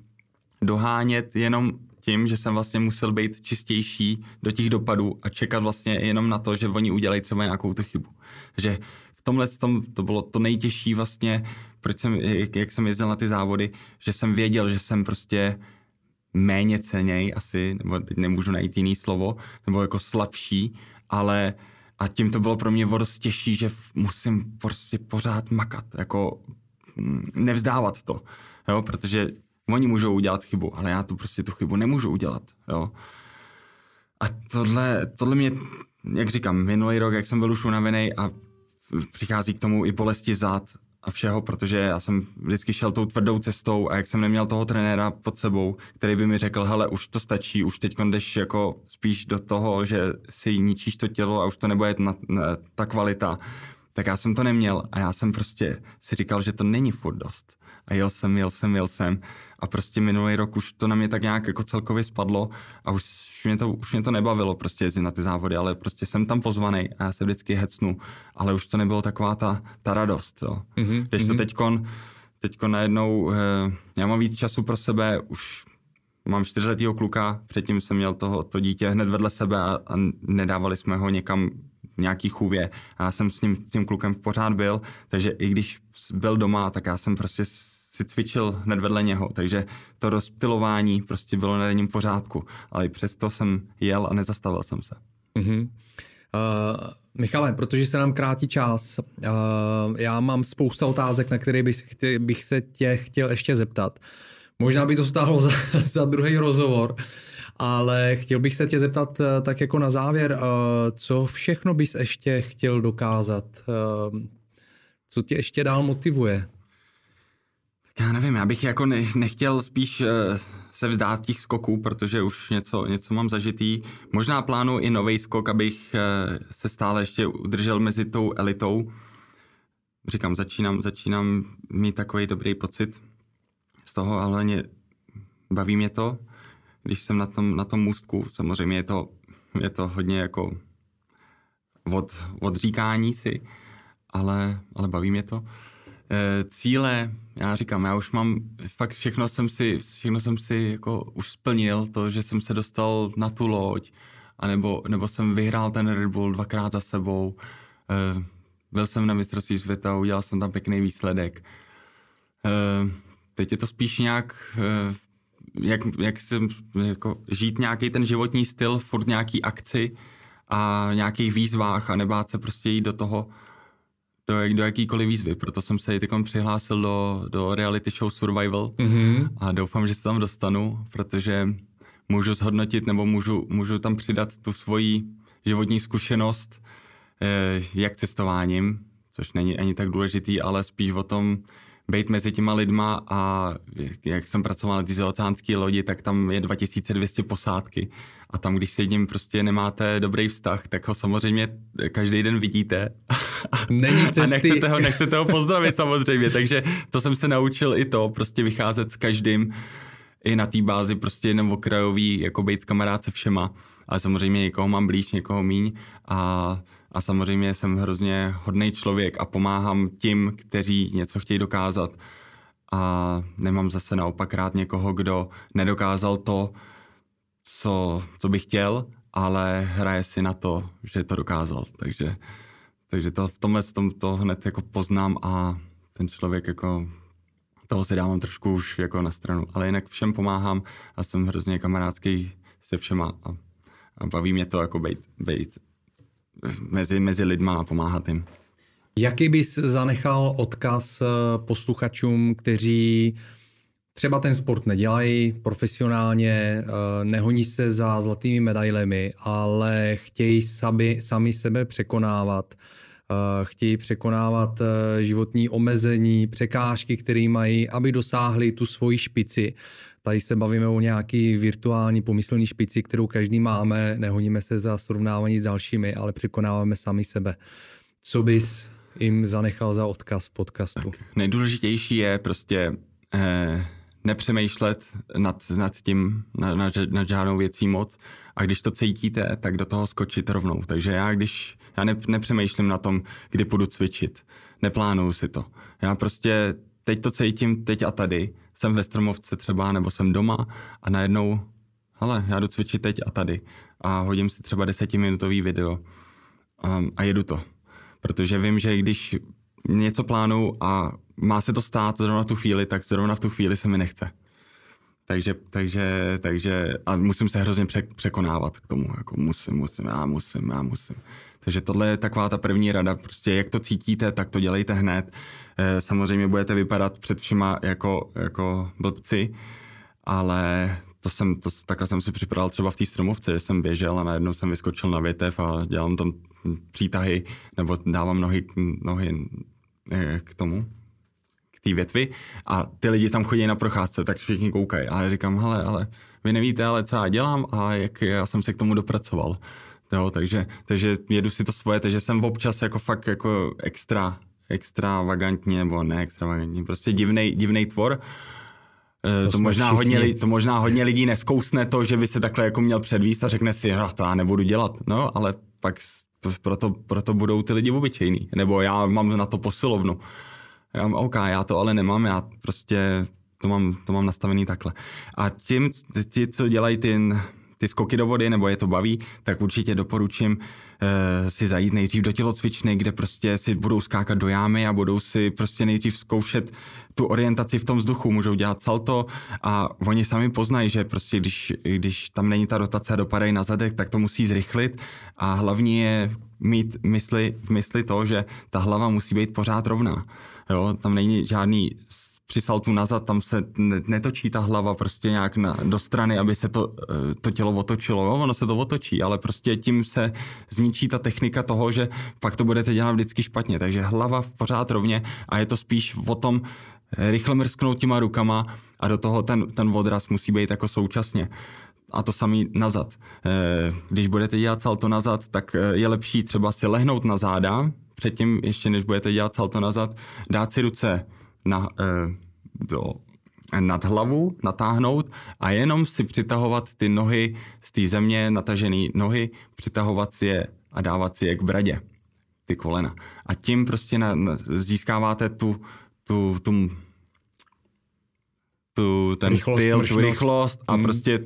dohánět jenom tím, že jsem vlastně musel být čistější do těch dopadů a čekat vlastně jenom na to, že oni udělají třeba nějakou tu chybu. Takže v tomhle to bylo to nejtěžší vlastně, jak jsem jezdil na ty závody, že jsem věděl, že jsem prostě méně ceněj asi, nebo teď nemůžu najít jiný slovo, nebo jako slabší, ale a tím to bylo pro mě dost těžší, že musím prostě pořád makat, jako nevzdávat to, jo, protože oni můžou udělat chybu, ale já to prostě tu chybu nemůžu udělat, jo. A tohle mě, jak říkám, minulý rok, jak jsem byl už unavený a přichází k tomu i bolesti zad a všeho, protože já jsem vždycky šel tou tvrdou cestou a jak jsem neměl toho trenéra pod sebou, který by mi řekl, hele, už to stačí, už teď jdeš jako spíš do toho, že si ničíš to tělo a už to nebude ta kvalita, tak já jsem to neměl a já jsem prostě si říkal, že to není furt dost. A jel jsem a prostě minulý rok už to na mě tak nějak jako celkově spadlo a už mě to nebavilo prostě jezdit na ty závody, ale prostě jsem tam pozvaný a já se vždycky hecnu, ale už to nebylo taková ta radost, jo. Mm-hmm. Když to teďko najednou, já mám víc času pro sebe, už mám 4letýho kluka, předtím jsem měl to dítě hned vedle sebe a nedávali jsme ho někam nějaký chůvě a já jsem s tím klukem pořád byl, takže i když byl doma, tak já jsem prostě si cvičil hned vedle něho, takže to rozptylování prostě bylo na denním pořádku, ale i přesto jsem jel a nezastavil jsem se. Mm-hmm. Michale, protože se nám krátí čas, já mám spousta otázek, na které bych se tě chtěl ještě zeptat. Možná by to stálo za druhý rozhovor, ale chtěl bych se tě zeptat tak jako na závěr, co všechno bys ještě chtěl dokázat? Co tě ještě dál motivuje? Já nevím, já bych jako nechtěl spíš se vzdát těch skoků, protože už něco mám zažitý. Možná plánuji i novej skok, abych se stále ještě udržel mezi tou elitou. Říkám, začínám mít takový dobrý pocit z toho, ale baví mě to. Když jsem na tom můstku, samozřejmě je to hodně jako odříkání si, ale baví mě to. Cíle, já říkám, já už mám, fakt všechno jsem si jako už splnil, to, že jsem se dostal na tu loď, anebo jsem vyhrál ten Red Bull 2krát za sebou, byl jsem na mistrovství světa, udělal jsem tam pěkný výsledek. Teď je to spíš nějak, jak jsem, jako žít nějaký ten životní styl, furt nějaký akci a nějakých výzvách a nebát se prostě jít do toho, do jakýkoliv výzvy, proto jsem se teď přihlásil do reality show Survival a doufám, že se tam dostanu, protože můžu zhodnotit nebo můžu tam přidat tu svoji životní zkušenost jak cestováním, což není ani tak důležitý, ale spíš o tom být mezi těma lidma a jak jsem pracoval na té oceánské lodi, tak tam je 2200 posádky a tam, když se jedním prostě nemáte dobrý vztah, tak ho samozřejmě každý den vidíte a nechcete ho pozdravit samozřejmě, takže to jsem se naučil i to, prostě vycházet s každým i na té bázi, prostě jenom okrajový, jako být kamarád se všema, ale samozřejmě někoho mám blíž, někoho míň a samozřejmě jsem hrozně hodnej člověk a pomáhám tím, kteří něco chtějí dokázat. A nemám zase naopak rád někoho, kdo nedokázal to, co bych chtěl, ale hraje si na to, že to dokázal. Takže to v tomhle to hned jako poznám a ten člověk jako toho si dávám trošku už jako na stranu. Ale jinak všem pomáhám a jsem hrozně kamarádský se všema a baví mě to jako být mezi lidma a pomáhat jim. Jaký bys zanechal odkaz posluchačům, kteří třeba ten sport nedělají profesionálně, nehoní se za zlatými medailemi, ale chtějí sami sebe překonávat, chtějí překonávat životní omezení, překážky, které mají, aby dosáhli tu svoji špici. Tady se bavíme o nějaký virtuální pomyslní špici, kterou každý máme, nehoníme se za srovnávání s dalšími, ale překonáváme sami sebe. Co bys jim zanechal za odkaz v podcastu? Tak, nejdůležitější je prostě nepřemýšlet nad tím, nad žádnou věcí moc, a když to cítíte, tak do toho skočit rovnou. Takže já nepřemýšlím na tom, kdy půjdu cvičit, neplánuju si to. Já prostě teď to cítím, teď a tady, jsem ve Stromovce třeba, nebo jsem doma a najednou, hele, já jdu cvičit teď a tady a hodím si třeba 10minutový video a jedu to. Protože vím, že když něco plánuju a má se to stát zrovna tu chvíli, tak zrovna v tu chvíli se mi nechce. Takže a musím se hrozně překonávat k tomu, jako musím. Takže tohle je taková ta první rada, prostě jak to cítíte, tak to dělejte hned. Samozřejmě budete vypadat před všema jako blbci, ale takhle jsem si připadal třeba v té Stromovce, že jsem běžel a najednou jsem vyskočil na větev a dělám tam přítahy, nebo dávám nohy k tomu, k té větvi, a ty lidi tam chodí na procházce, tak všichni koukají. A já říkám, hele, ale vy nevíte, ale co já dělám a jak já jsem se k tomu dopracoval. Jo, takže jedu si to svoje, takže jsem občas jako fakt jako extravagantní, nebo ne extravagantní, prostě divnej tvor. To možná hodně lidí neskousne to, že by se takhle jako měl předvíst a řekne si, to já nebudu dělat, no, ale pak proto budou ty lidi obyčejný, nebo já mám na to posilovnu. Já to ale nemám, já prostě to mám nastavený takhle. A ti, co dělají ty skoky do vody, nebo je to baví, tak určitě doporučím si zajít nejdřív do tělocvičny, kde prostě si budou skákat do jámy a budou si prostě nejdřív zkoušet tu orientaci v tom vzduchu, můžou dělat salto a oni sami poznají, že prostě když tam není ta rotace a dopadají na zadek, tak to musí zrychlit a hlavní je mít v mysli to, že ta hlava musí být pořád rovná. Jo, tam není žádný při saltu nazad, tam se netočí ta hlava prostě nějak do strany, aby se to tělo otočilo. Jo, ono se to otočí, ale prostě tím se zničí ta technika toho, že pak to budete dělat vždycky špatně. Takže hlava pořád rovně a je to spíš o tom rychle mrsknout těma rukama a do toho ten odraz musí být jako současně. A to samý nazad. Když budete dělat salto nazad, tak je lepší třeba si lehnout na záda, předtím ještě než budete dělat salto nazad, dát si ruce nad hlavu, natáhnout a jenom si přitahovat ty nohy z té země, natažené nohy, přitahovat si je a dávat si je k bradě, ty kolena. A tím prostě získáváte ten styl, tu rychlost a prostě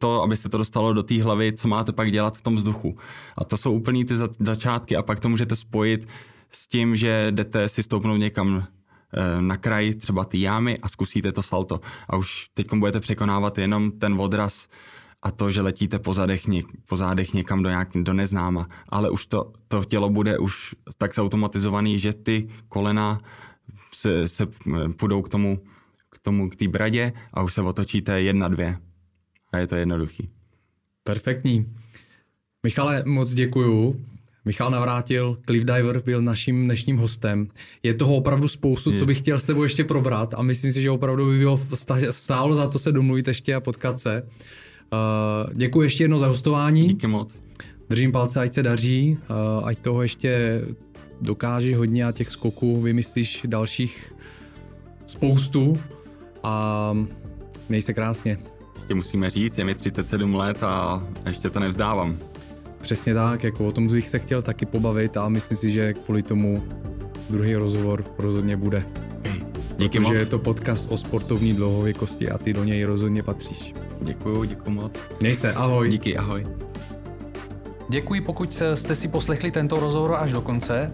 to, aby se to dostalo do té hlavy, co máte pak dělat v tom vzduchu. A to jsou úplně ty začátky a pak to můžete spojit s tím, že jdete si stoupnout někam na kraji třeba ty jámy a zkusíte to salto. A už teď budete překonávat jenom ten odraz a to, že letíte po zádech někam do neznáma. Ale už to tělo bude už tak zautomatizovaný, že ty kolena se půjdou k té bradě a už se otočíte 1-2. A je to jednoduchý. Perfektní. Michale, moc děkuju. Michal Navrátil, Cliff Diver, byl naším dnešním hostem. Je toho opravdu spoustu, co bych chtěl s tebou ještě probrat a myslím si, že opravdu by bylo stálo za to se domluvit ještě a potkat se. Děkuji ještě jednou za hostování. Díky moc. Držím palce, ať se daří, ať toho ještě dokážeš hodně a těch skoků vymyslíš dalších spoustu a měj se krásně. Ještě musíme říct, je mi 37 let a ještě to nevzdávám. Přesně tak, jako o tom bych se chtěl taky pobavit a myslím si, že kvůli tomu druhý rozhovor rozhodně bude. Díky moc. Protože je to podcast o sportovní dlouhověkosti a ty do něj rozhodně patříš. Děkuji moc. Měj se, ahoj. Díky, ahoj. Děkuji, pokud jste si poslechli tento rozhovor až do konce.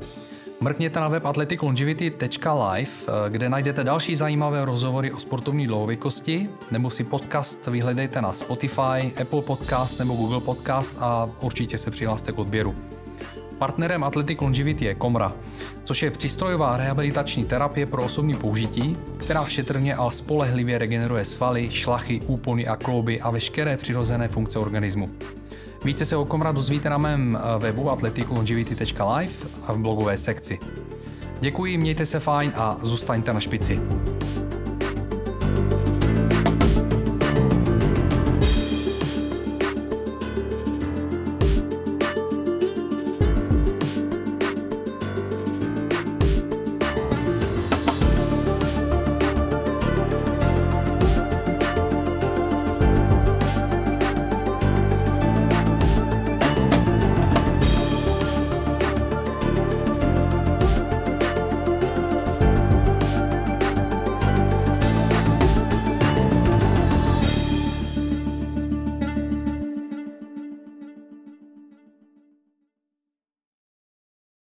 Mrkněte na web athleticlongevity.live, kde najdete další zajímavé rozhovory o sportovní dlouhověkosti, nebo si podcast vyhledejte na Spotify, Apple Podcast nebo Google Podcast a určitě se přihlaste k odběru. Partnerem Athletic Longevity je Komra, což je přístrojová rehabilitační terapie pro osobní použití, která šetrně a spolehlivě regeneruje svaly, šlachy, úpony a klouby a veškeré přirozené funkce organismu. Více se o Komra dozvíte na mém webu athleticlongevity.live a v blogové sekci. Děkuji, mějte se fajn a zůstaňte na špici.